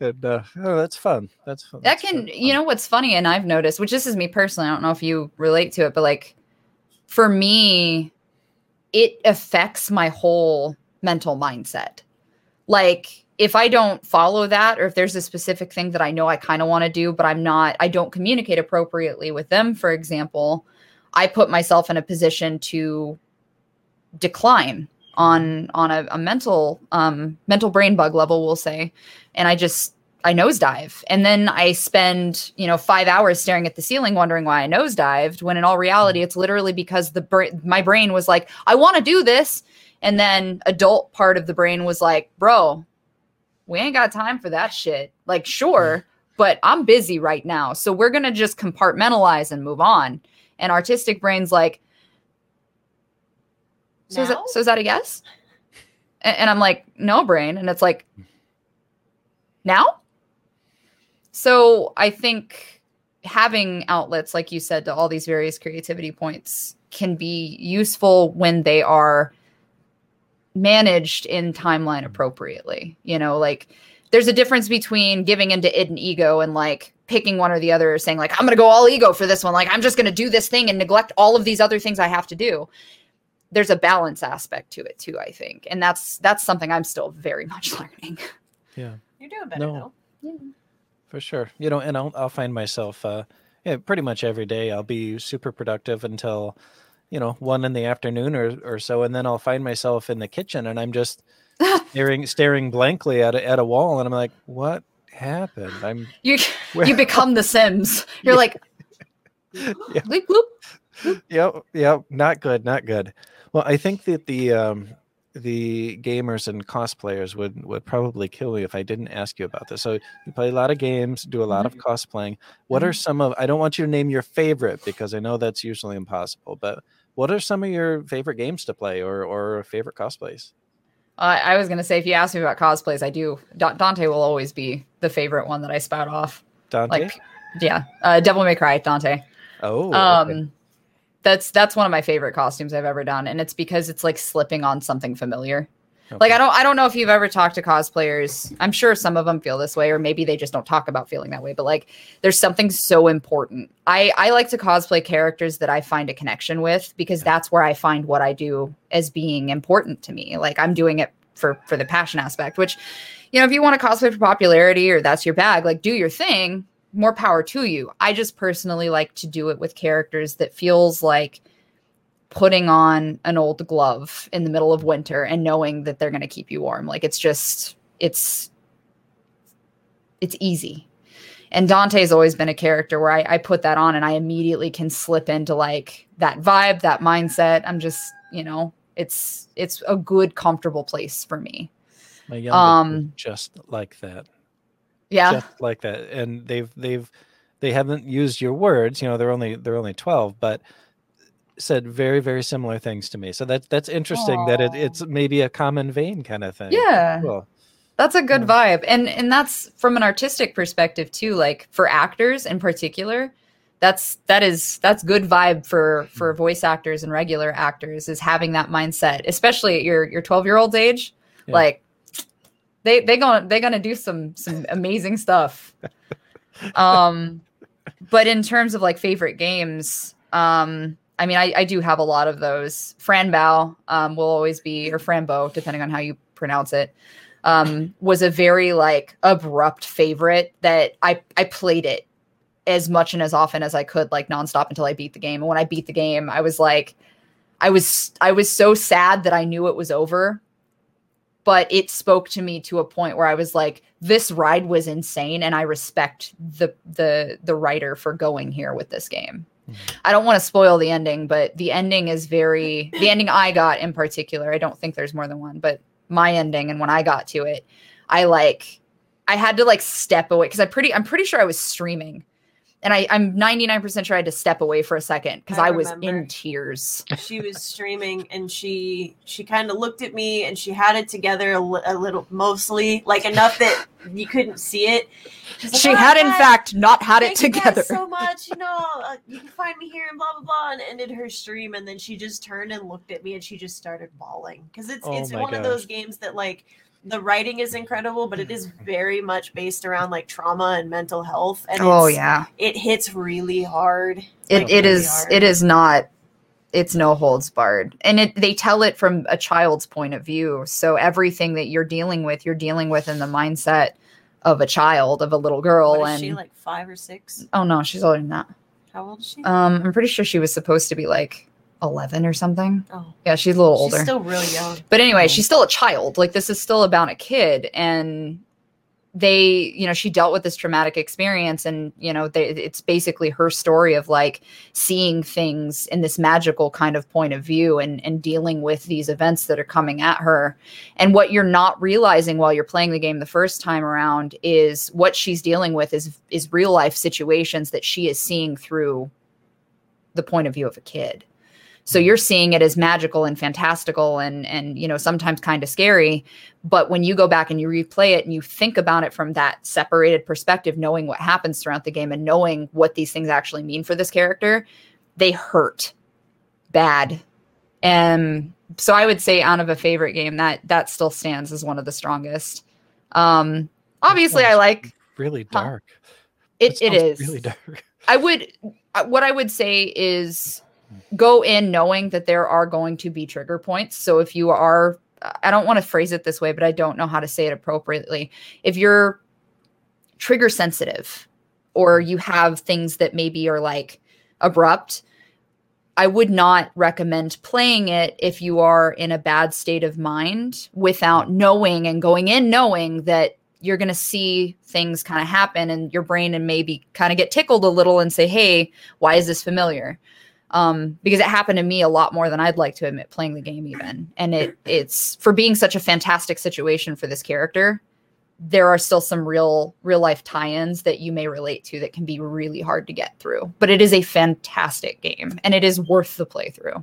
and uh, oh, that's fun. That's fun. That can that's fun. You know what's funny, and I've noticed, which this is me personally. I don't know if you relate to it, but like for me, it affects my whole mental mindset. Like if I don't follow that, or if there's a specific thing that I know I kind of want to do, but I'm not, I don't communicate appropriately with them. For example, I put myself in a position to decline on, on a, a mental, um, mental brain bug level, we'll say. And I just, I nosedive. And then I spend, you know, five hours staring at the ceiling, wondering why I nosedived, when in all reality, it's literally because the bra- my brain was like, I want to do this. And then adult part of the brain was like, bro, we ain't got time for that shit. Like, sure, but I'm busy right now. So we're going to just compartmentalize and move on. And artistic brain's like, so is, that, so is that a yes? And, and I'm like, no, brain. And it's like, now? So I think having outlets, like you said, to all these various creativity points can be useful when they are managed in timeline appropriately. You know, like there's a difference between giving into it and ego and like picking one or the other, or saying like, I'm going to go all ego for this one. Like, I'm just going to do this thing and neglect all of these other things I have to do. There's a balance aspect to it too, I think. And that's, that's something I'm still very much learning. Yeah. You're doing better no, though. Yeah. For sure. You know, and I'll, I'll find myself, uh, yeah, pretty much every day I'll be super productive until, you know, one in the afternoon or, or so. And then I'll find myself in the kitchen and I'm just staring, staring blankly at a, at a wall. And I'm like, what happened? I'm you, where? You become the Sims. You're yeah. like, yeah. Bleep, bloop, bloop. Yep. Yep. Not good. Not good. Well, I think that the, um, the gamers and cosplayers would, would probably kill me if I didn't ask you about this. So you play a lot of games, do a lot of cosplaying. What are some of, I don't want you to name your favorite because I know that's usually impossible, but what are some of your favorite games to play or, or favorite cosplays? Uh, I was going to say, if you ask me about cosplays, I do. Da- Dante will always be the favorite one that I spout off. Dante? Like, yeah. Uh, Devil May Cry, Dante. Oh, um, okay. That's that's one of my favorite costumes I've ever done. And it's because it's like slipping on something familiar. Okay. Like, I don't I don't know if you've ever talked to cosplayers. I'm sure some of them feel this way, or maybe they just don't talk about feeling that way. But like, there's something so important. I, I like to cosplay characters that I find a connection with, because that's where I find what I do as being important to me. Like, I'm doing it for, for the passion aspect, which, you know, if you want to cosplay for popularity or that's your bag, like, do your thing. More power to you. I just personally like to do it with characters that feels like putting on an old glove in the middle of winter and knowing that they're going to keep you warm. Like, it's just, it's, it's easy. And Dante's always been a character where I, I put that on and I immediately can slip into like that vibe, that mindset. I'm just, you know, it's, it's a good, comfortable place for me. My youngest um, just like that. Yeah, just like that, and they've they've they haven't used your words. You know, they're only they're only twelve, but said very very similar things to me. So that's that's interesting. Aww. That it, it's maybe a common vein kind of thing. Yeah, cool. That's a good yeah. vibe, and and that's from an artistic perspective too. Like for actors in particular, that's that is that's good vibe for for voice actors and regular actors, is having that mindset, especially at your your twelve year old's age, yeah. like. They they gonna they gonna do some some amazing stuff, um, but in terms of like favorite games, um, I mean I, I do have a lot of those. Fran Bow um, will always be, or Fran Bow, depending on how you pronounce it, um, was a very like abrupt favorite that I I played it as much and as often as I could, like nonstop until I beat the game. And when I beat the game, I was like, I was I was so sad that I knew it was over. But it spoke to me to a point where I was like, this ride was insane. And I respect the the the writer for going here with this game. Mm-hmm. I don't want to spoil the ending, but the ending is very, the ending I got in particular, I don't think there's more than one, but my ending. And when I got to it, I like, I had to like step away because I pretty, I'm pretty sure I was streaming. And I, I'm ninety-nine percent sure I had to step away for a second because I, I was in tears. She was streaming and she she kind of looked at me and she had it together a, li- a little, mostly, like enough that you couldn't see it. Like, she oh, had, God, in fact, not had it together. Thank you guys so much. You know, uh, you can find me here and blah, blah, blah, and ended her stream. And then she just turned and looked at me and she just started bawling because it's, oh it's one gosh. of those games that, like, the writing is incredible, but it is very much based around like trauma and mental health. And oh it's, yeah, it hits really hard. It like, it really is hard. It is not. It's no holds barred, and it they tell it from a child's point of view. So everything that you're dealing with, you're dealing with in the mindset of a child, of a little girl. What is and she like five or six? Oh no, she's older than that. How old is she? Um, I'm pretty sure she was supposed to be like eleven or something. Oh yeah, she's a little older. She's still really young. But anyway, she's still a child. Like, this is still about a kid, and they, you know, she dealt with this traumatic experience, and you know, they, it's basically her story of like seeing things in this magical kind of point of view, and and dealing with these events that are coming at her. And what you're not realizing while you're playing the game the first time around is what she's dealing with is is real life situations that she is seeing through the point of view of a kid. So you're seeing it as magical and fantastical and, and you know, sometimes kind of scary. But when you go back and you replay it and you think about it from that separated perspective, knowing what happens throughout the game and knowing what these things actually mean for this character, they hurt bad. And so I would say out of a favorite game, that that still stands as one of the strongest. Um, obviously, I like... Really dark. Huh? It It is. Really dark. I would... What I would say is... Go in knowing that there are going to be trigger points. So if you are, I don't want to phrase it this way, but I don't know how to say it appropriately. If you're trigger sensitive or you have things that maybe are like abrupt, I would not recommend playing it if you are in a bad state of mind without knowing and going in knowing that you're going to see things kind of happen and your brain and maybe kind of get tickled a little and say, hey, why is this familiar? Um, because it happened to me a lot more than I'd like to admit playing the game even. And it it's for being such a fantastic situation for this character, there are still some real real life tie-ins that you may relate to that can be really hard to get through. But it is a fantastic game and it is worth the playthrough.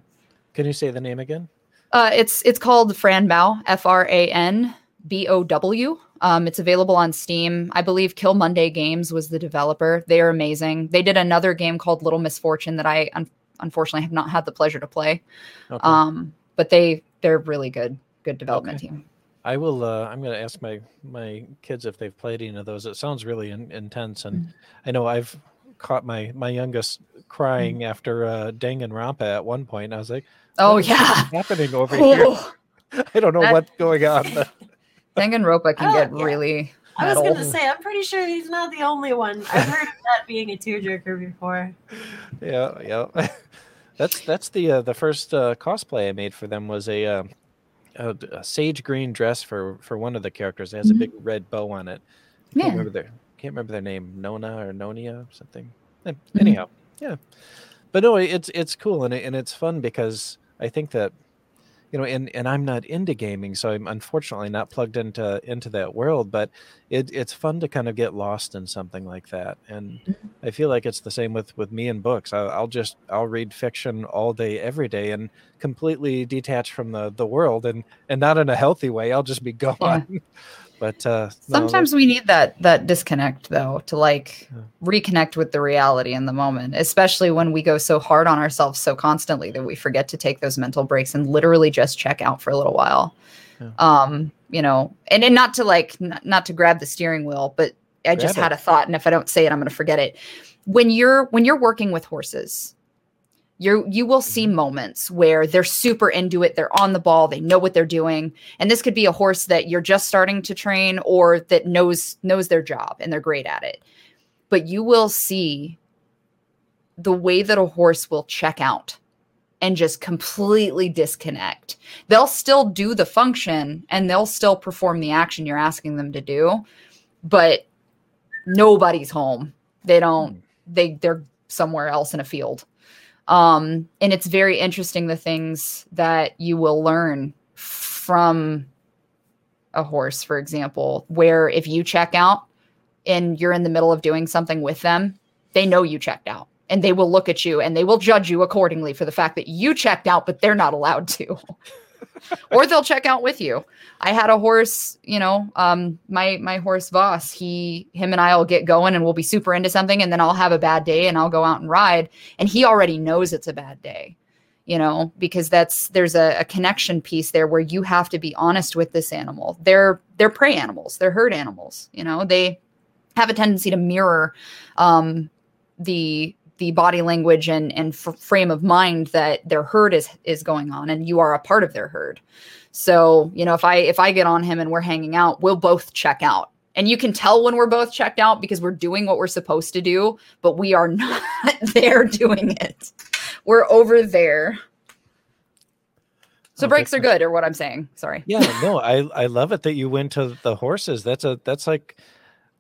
Can you say the name again? Uh, it's it's called Fran Bow, F R A N B O W. Um, it's available on Steam. I believe Kill Monday Games was the developer. They are amazing. They did another game called Little Misfortune that I unfortunately Unfortunately, I have not had the pleasure to play, okay. um, but they they're really good, good development okay. team. I will. Uh, I'm going to ask my my kids if they've played any of those. It sounds really in, intense, and mm-hmm. I know I've caught my my youngest crying mm-hmm. after uh, Danganronpa at one point. I was like, "Oh what yeah, is happening over oh. here." I don't know that... what's going on. But... Danganronpa can oh, get yeah. really. I was going to say, I'm pretty sure he's not the only one. I've heard of that being a tearjerker before. Yeah, yeah. That's that's the uh, the first uh, cosplay I made for them was a, uh, a, a sage green dress for, for one of the characters. It has mm-hmm. a big red bow on it. I can't, yeah. remember their, can't remember their name, Nona or Nonia or something. Mm-hmm. Anyhow, yeah. But no, it's it's cool and it, and it's fun because I think that, you know, and, and I'm not into gaming, so I'm unfortunately not plugged into into that world, but it, it's fun to kind of get lost in something like that. And I feel like it's the same with, with me and books. I'll, I'll just, I'll read fiction all day, every day, and completely detach from the, the world and, and not in a healthy way. I'll just be gone. Yeah. But uh, no, sometimes we need that that disconnect, though, to like yeah. reconnect with the reality in the moment, especially when we go so hard on ourselves so constantly that we forget to take those mental breaks and literally just check out for a little while. Yeah. Um, you know, and, and not to like n- not to grab the steering wheel, but I grab just it. had a thought. And if I don't say it, I'm going to forget it. When you're when you're working with horses, you you will see moments where they're super into it. They're on the ball. They know what they're doing. And this could be a horse that you're just starting to train or that knows, knows their job and they're great at it. But you will see the way that a horse will check out and just completely disconnect. They'll still do the function and they'll still perform the action you're asking them to do, but nobody's home. They don't, they, they're somewhere else in a field. Um, and it's very interesting the things that you will learn from a horse, for example, where if you check out and you're in the middle of doing something with them, they know you checked out, and they will look at you and they will judge you accordingly for the fact that you checked out, but they're not allowed to. Or they'll check out with you. I had a horse, you know, um, my, my horse Voss, he, him and I will get going and we'll be super into something. And then I'll have a bad day and I'll go out and ride. And he already knows it's a bad day, you know, because that's, there's a, a connection piece there where you have to be honest with this animal. They're, they're prey animals. They're herd animals. You know, they have a tendency to mirror, um, the, the body language and, and f- frame of mind that their herd is, is going on, and you are a part of their herd. So, you know, if I, if I get on him and we're hanging out, we'll both check out, and you can tell when we're both checked out because we're doing what we're supposed to do, but we are not there doing it. We're over there. So oh, breaks are good, or what I'm saying. Sorry. Yeah, no, I, I love it that you went to the horses. That's a, that's like,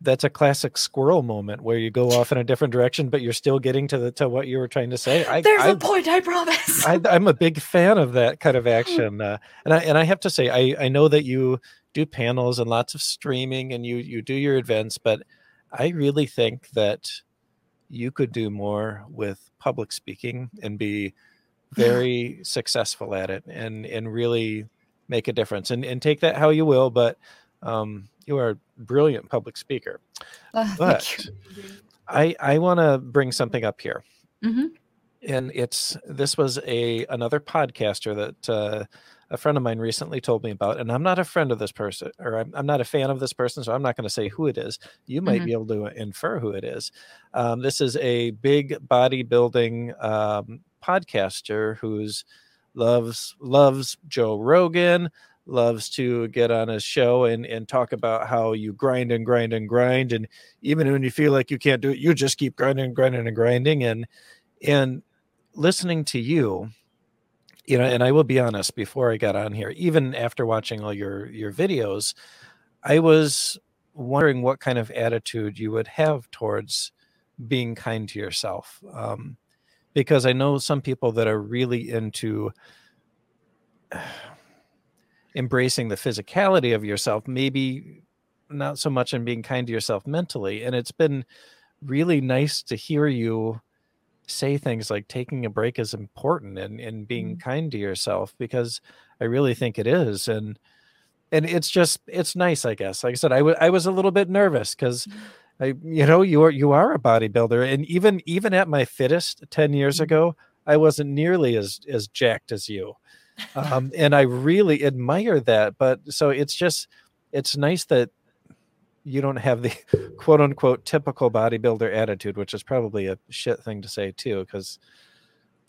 that's a classic squirrel moment where you go off in a different direction, but you're still getting to the, to what you were trying to say. I, There's I, a point, I promise. I, I'm a big fan of that kind of action. Uh, and I, and I have to say, I, I know that you do panels and lots of streaming and you, you do your events, but I really think that you could do more with public speaking and be very successful at it and, and really make a difference, and, and take that how you will. But, um, you are a brilliant public speaker. Uh, but I I want to bring something up here. Mm-hmm. And it's this was a another podcaster that uh, a friend of mine recently told me about. And I'm not a friend of this person, or I'm, I'm not a fan of this person, so I'm not going to say who it is. You might mm-hmm. be able to infer who it is. Um, this is a big bodybuilding um, podcaster who's loves loves Joe Rogan, loves to get on his show and, and talk about how you grind and grind and grind. And even when you feel like you can't do it, you just keep grinding and grinding and grinding. And, and listening to you, you know, and I will be honest, before I got on here, even after watching all your, your videos, I was wondering what kind of attitude you would have towards being kind to yourself. Um, because I know some people that are really into uh, embracing the physicality of yourself, maybe not so much in being kind to yourself mentally. And it's been really nice to hear you say things like taking a break is important and, and being mm-hmm. kind to yourself, because I really think it is. And, and it's just, it's nice, I guess. Like I said, I, w- I was a little bit nervous because mm-hmm. I, you know, you are, you are a bodybuilder. And even, even at my fittest ten years mm-hmm. ago, I wasn't nearly as, as jacked as you. um, and I really admire that. But so it's just, it's nice that you don't have the quote unquote typical bodybuilder attitude, which is probably a shit thing to say too, because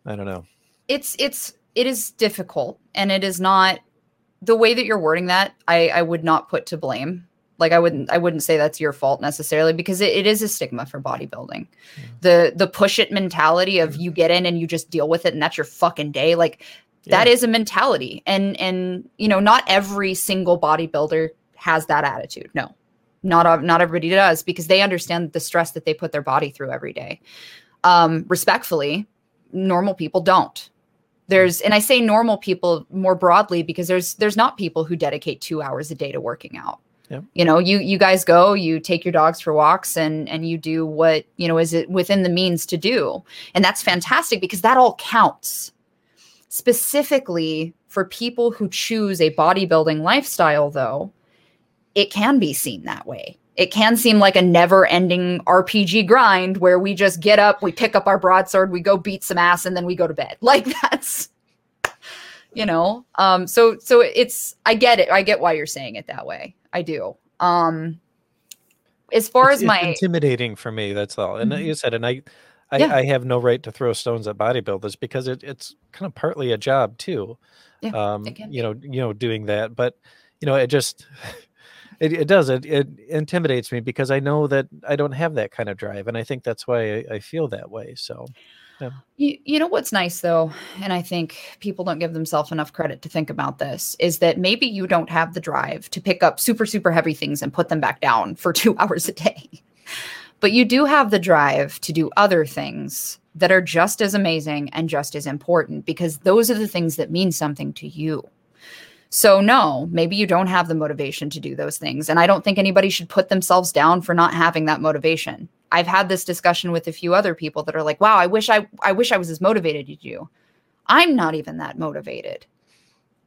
I don't know. It's, it's, it is difficult, and it is not the way that you're wording that. I, I would not put to blame. Like I wouldn't, I wouldn't say that's your fault necessarily, because it, it is a stigma for bodybuilding. Yeah. The, the push it mentality of you get in and you just deal with it and that's your fucking day. Like, that yeah. is a mentality. And, and, you know, not every single bodybuilder has that attitude. No, not, not everybody does, because they understand the stress that they put their body through every day. Um, respectfully, normal people don't. There's, and I say normal people more broadly because there's, there's not people who dedicate two hours a day to working out. Yeah. You know, you, you guys go, you take your dogs for walks and, and you do what, you know, is it within the means to do. And that's fantastic, because that all counts. Specifically for people who choose a bodybuilding lifestyle, though, it can be seen that way. It can seem like a never-ending R P G grind where we just get up, we pick up our broadsword, we go beat some ass, and then we go to bed. Like, that's, you know, um, so so it's, I get it. I get why you're saying it that way. I do. Um, as far it's, as my... It's intimidating for me, that's all. And mm-hmm. you said, and I... I, yeah. I have no right to throw stones at bodybuilders, because it, it's kind of partly a job too, yeah, um, you know, you know, doing that. But, you know, it just, it, it does, it, it intimidates me, because I know that I don't have that kind of drive. And I think that's why I, I feel that way. So, yeah. you, you know, what's nice though, and I think people don't give themselves enough credit to think about this, is that maybe you don't have the drive to pick up super, super heavy things and put them back down for two hours a day. But you do have the drive to do other things that are just as amazing and just as important, because those are the things that mean something to you. So no, maybe you don't have the motivation to do those things. And I don't think anybody should put themselves down for not having that motivation. I've had this discussion with a few other people that are like, wow, I wish I, I wish I was as motivated as you. I'm not even that motivated.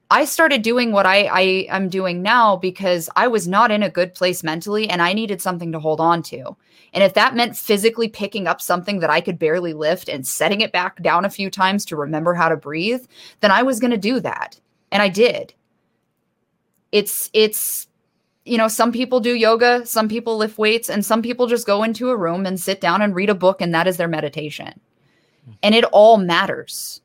I started doing what I, I am doing now because I was not in a good place mentally and I needed something to hold on to. And if that meant physically picking up something that I could barely lift and setting it back down a few times to remember how to breathe, then I was going to do that. And I did. It's, it's, you know, some people do yoga, some people lift weights, and some people just go into a room and sit down and read a book, and that is their meditation. And it all matters,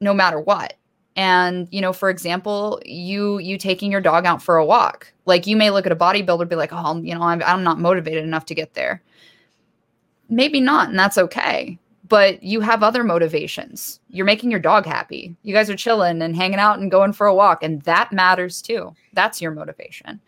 no matter what. And, you know, for example, you you taking your dog out for a walk. Like, you may look at a bodybuilder and be like, oh, you know, I'm, I'm not motivated enough to get there. Maybe not, and that's okay. But you have other motivations. You're making your dog happy. You guys are chilling and hanging out and going for a walk, and that matters too. That's your motivation.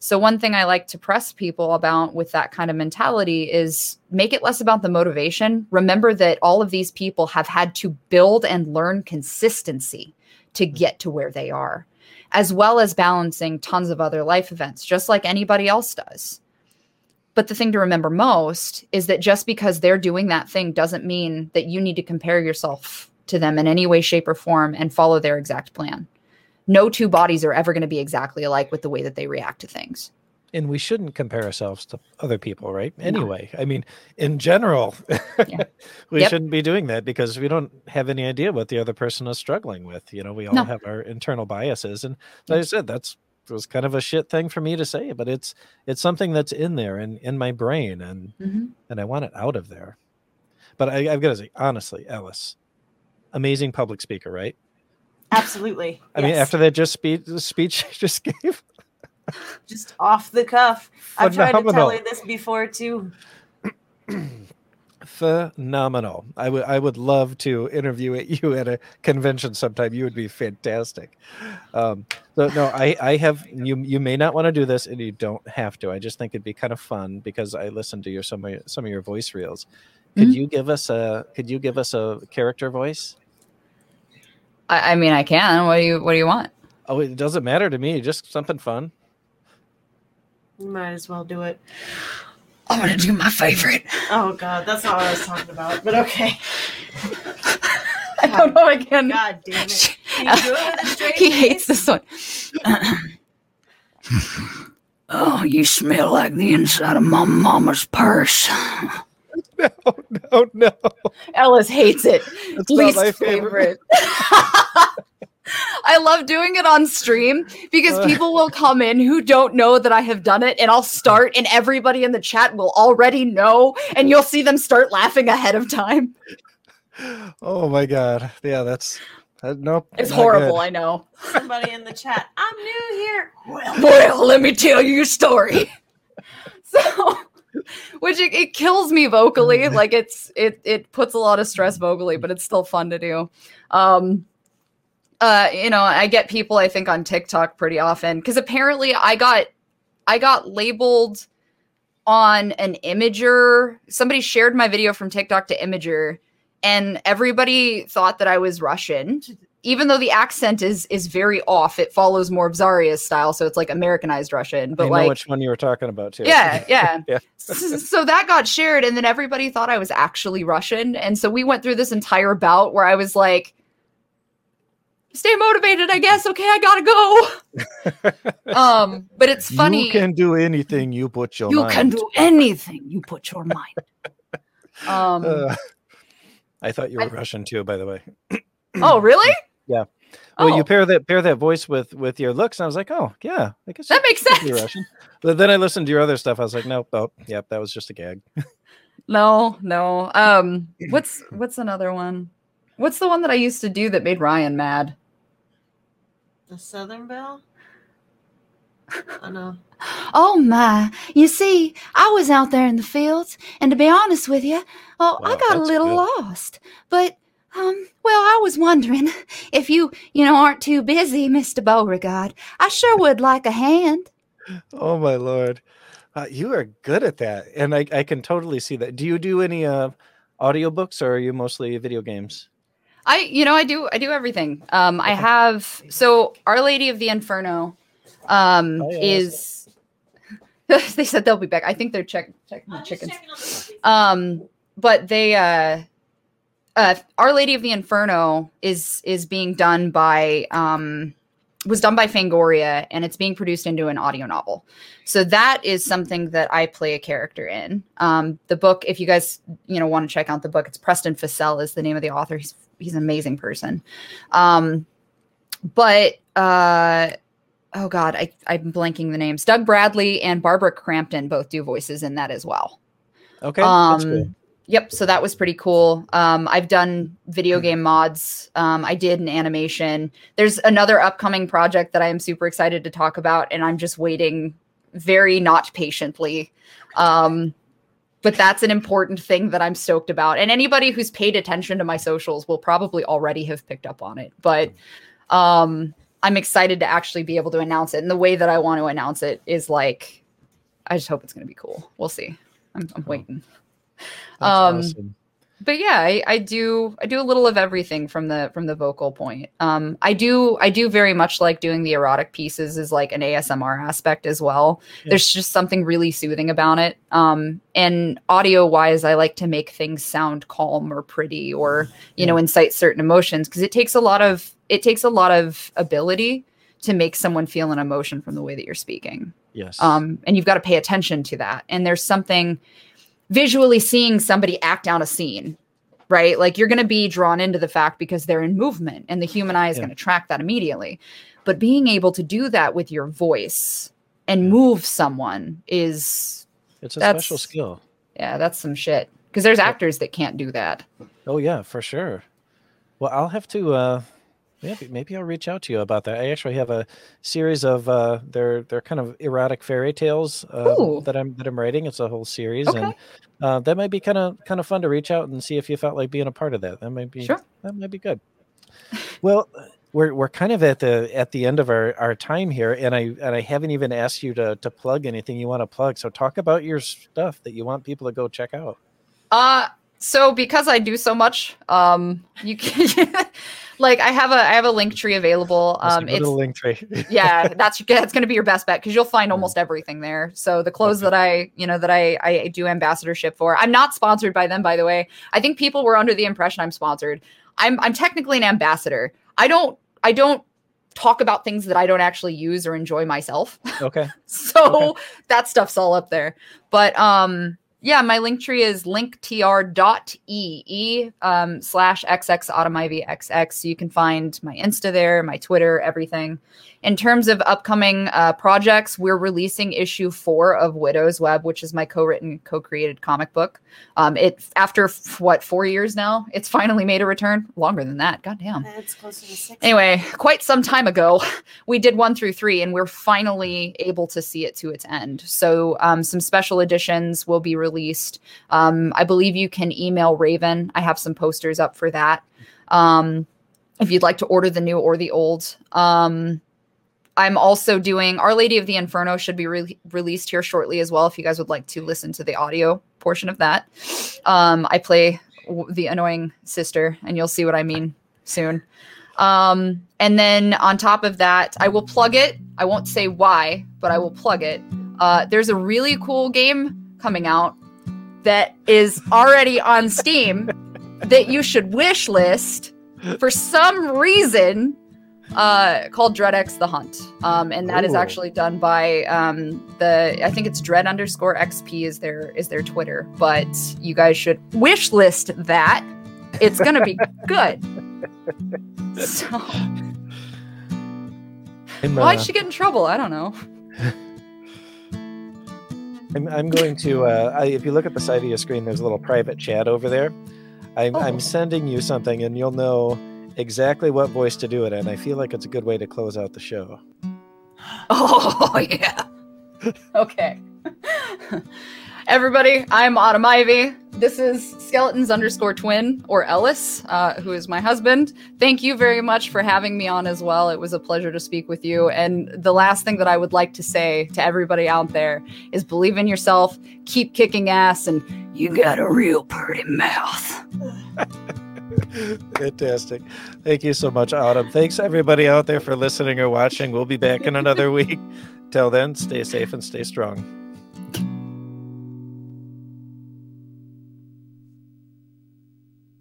So one thing I like to press people about with that kind of mentality is make it less about the motivation. Remember that all of these people have had to build and learn consistency to get to where they are, as well as balancing tons of other life events, just like anybody else does. But the thing to remember most is that just because they're doing that thing doesn't mean that you need to compare yourself to them in any way, shape, or form and follow their exact plan. No two bodies are ever going to be exactly alike with the way that they react to things. And we shouldn't compare ourselves to other people, right? Anyway, no. I mean, in general, yeah. we yep. shouldn't be doing that because we don't have any idea what the other person is struggling with. You know, we all no. have our internal biases. And like I said, that's was kind of a shit thing for me to say, but it's it's something that's in there and in my brain, and mm-hmm. and I want it out of there. But I, I've got to say, honestly, Ellis, amazing public speaker, right? Absolutely. I yes. mean, after that just speech, speech she just gave. Just off the cuff. Phenomenal. I've tried to tell her this before, too. Phenomenal. I would I would love to interview at you at a convention sometime. You would be fantastic. Um, so, no, I, I have, you you may not want to do this, and you don't have to. I just think it'd be kind of fun because I listened to your some of, some of your voice reels. Could mm-hmm. you give us a Could you give us a character voice? I, I mean, I can. What do you What do you want? Oh, it doesn't matter to me. Just something fun. You might as well do it. I'm gonna do my favorite. Oh God, that's not what I was talking about. But okay. I God, don't know again. God damn it! Can you do it with a straight he face? Hates this one. Oh, you smell like the inside of my mama's purse. No, no, no. Ellis hates it. That's least not my favorite. favorite. I love doing it on stream because people will come in who don't know that I have done it, and I'll start and everybody in the chat will already know, and you'll see them start laughing ahead of time. Oh my God. Yeah, that's that, nope. It's horrible, good. I know. Somebody in the chat, I'm new here. Well, well let me tell you a story. So which it, it kills me vocally. Like it's it it puts a lot of stress vocally, but it's still fun to do. Um Uh, you know, I get people, I think, on TikTok pretty often because apparently I got I got labeled on an Imager. Somebody shared my video from TikTok to Imager, and everybody thought that I was Russian, even though the accent is is very off. It follows more Zaria's style, so it's like Americanized Russian. But I know like, which one you were talking about too? Yeah, yeah. yeah. So, so that got shared, and then everybody thought I was actually Russian, and so we went through this entire bout where I was like, stay motivated, I guess. Okay, I gotta go. Um, but it's funny. You can do anything you put your you mind. You can do anything you put your mind. Um, uh, I thought you were I, Russian too, by the way. Oh, really? Yeah. Well, oh. you pair that pair that voice with with your looks, and I was like, oh, yeah, I guess that makes sense. You're Russian. But then I listened to your other stuff. I was like, nope, oh, yep, that was just a gag. No, no. Um, what's what's another one? What's the one that I used to do that made Ryan mad? The Southern Belle? I know. Oh, my. You see, I was out there in the fields, and to be honest with you, oh, wow, I got a little good. lost. But, um, well, I was wondering if you, you know, aren't too busy, Mister Beauregard. I sure would like a hand. Oh, my Lord. Uh, you are good at that, and I, I can totally see that. Do you do any uh, audiobooks, or are you mostly video games? I, you know, I do, I do everything. Um, I have, so Our Lady of the Inferno, um, oh, yeah. is, They said they'll be back. I think they're check, checking the chickens. Checking on the um, but they, uh, uh, Our Lady of the Inferno is is being done by um, was done by Fangoria, and it's being produced into an audio novel. So that is something that I play a character in. Um, the book, if you guys you know want to check out the book, it's Preston Fussell is the name of the author. He's he's an amazing person. Um, but. Uh, Oh God, I, I'm blanking the names. Doug Bradley and Barbara Crampton both do voices in that as well. Okay, um, that's cool. Yep, so that was pretty cool. Um, I've done video game mods. Um, I did an animation. There's another upcoming project that I am super excited to talk about, and I'm just waiting very not patiently. Um, but that's an important thing that I'm stoked about. And anybody who's paid attention to my socials will probably already have picked up on it. But... Um, I'm excited to actually be able to announce it. And the way that I want to announce it is like, I just hope it's going to be cool. We'll see. I'm, I'm waiting. That's um, awesome. But yeah, I, I do, I do a little of everything from the, from the vocal point. Um, I do, I do very much like doing the erotic pieces is like an A S M R aspect as well. Yeah. There's just something really soothing about it. Um, and audio wise, I like to make things sound calm or pretty or, you yeah. know, incite certain emotions. Cause it takes a lot of, it takes a lot of ability to make someone feel an emotion from the way that you're speaking. Yes. Um, and you've got to pay attention to that. And there's something, visually seeing somebody act out a scene, right? Like you're going to be drawn into the fact because they're in movement and the human eye is yeah. going to track that immediately. But being able to do that with your voice and move someone is... It's a special skill. Yeah, that's some shit. Because there's yeah. actors that can't do that. Oh yeah, for sure. Well, I'll have to... Uh... Maybe, maybe I'll reach out to you about that. I actually have a series of uh, they're they're kind of erotic fairy tales uh, that I'm that I'm writing. It's a whole series, okay. and uh, that might be kind of kind of fun to reach out and see if you felt like being a part of that. That might be sure. that might be good. Well, we're we're kind of at the at the end of our, our time here, and I and I haven't even asked you to to plug anything you want to plug. So talk about your stuff that you want people to go check out. Uh so because I do so much, um, you can. Like I have a I have a link tree available. Um, it's a link tree. yeah, that's that's going to be your best bet because you'll find almost everything there. So the clothes okay. that I you know that I I do ambassadorship for. I'm not sponsored by them, by the way. I think people were under the impression I'm sponsored. I'm I'm technically an ambassador. I don't I don't talk about things that I don't actually use or enjoy myself. Okay. so okay. that stuff's all up there. But um. Yeah, my link tree is linktr.ee um, slash xx Autumn Ivy xx. You can find my Insta there, my Twitter, everything. In terms of upcoming uh, projects, we're releasing issue four of Widow's Web, which is my co-written, co-created comic book. Um, it after f- what four years now, it's finally made a return. Longer than that, goddamn. That's closer to six. Anyway, quite some time ago, we did one through three, and we're finally able to see it to its end. So um, some special editions will be released. Released. Um, I believe you can email Raven. I have some posters up for that. Um, if you'd like to order the new or the old. Um, I'm also doing Our Lady of the Inferno should be re- released here shortly as well. If you guys would like to listen to the audio portion of that. Um, I play w- the annoying sister and you'll see what I mean soon. Um, and then on top of that, I will plug it. I won't say why, but I will plug it. Uh, there's a really cool game coming out that is already on Steam that you should wish list for some reason uh, called DreadX The Hunt. Um, and that Ooh. is actually done by um, the, I think it's Dread underscore X P is their, is their Twitter, but you guys should wish list that. It's going to be good. So, why'd well, she get in trouble? I don't know. I'm, I'm going to, uh, I, if you look at the side of your screen, there's a little private chat over there. I'm, oh. I'm sending you something and you'll know exactly what voice to do it in. I feel like it's a good way to close out the show. Oh, yeah. Okay. Everybody, I'm Autumn Ivy. This is Skeletons underscore Twin, or Ellis, uh, who is my husband. Thank you very much for having me on as well. It was a pleasure to speak with you. And the last thing that I would like to say to everybody out there is believe in yourself, keep kicking ass, and you got a real pretty mouth. Fantastic. Thank you so much, Autumn. Thanks, everybody out there, for listening or watching. We'll be back in another week. Till then, stay safe and stay strong.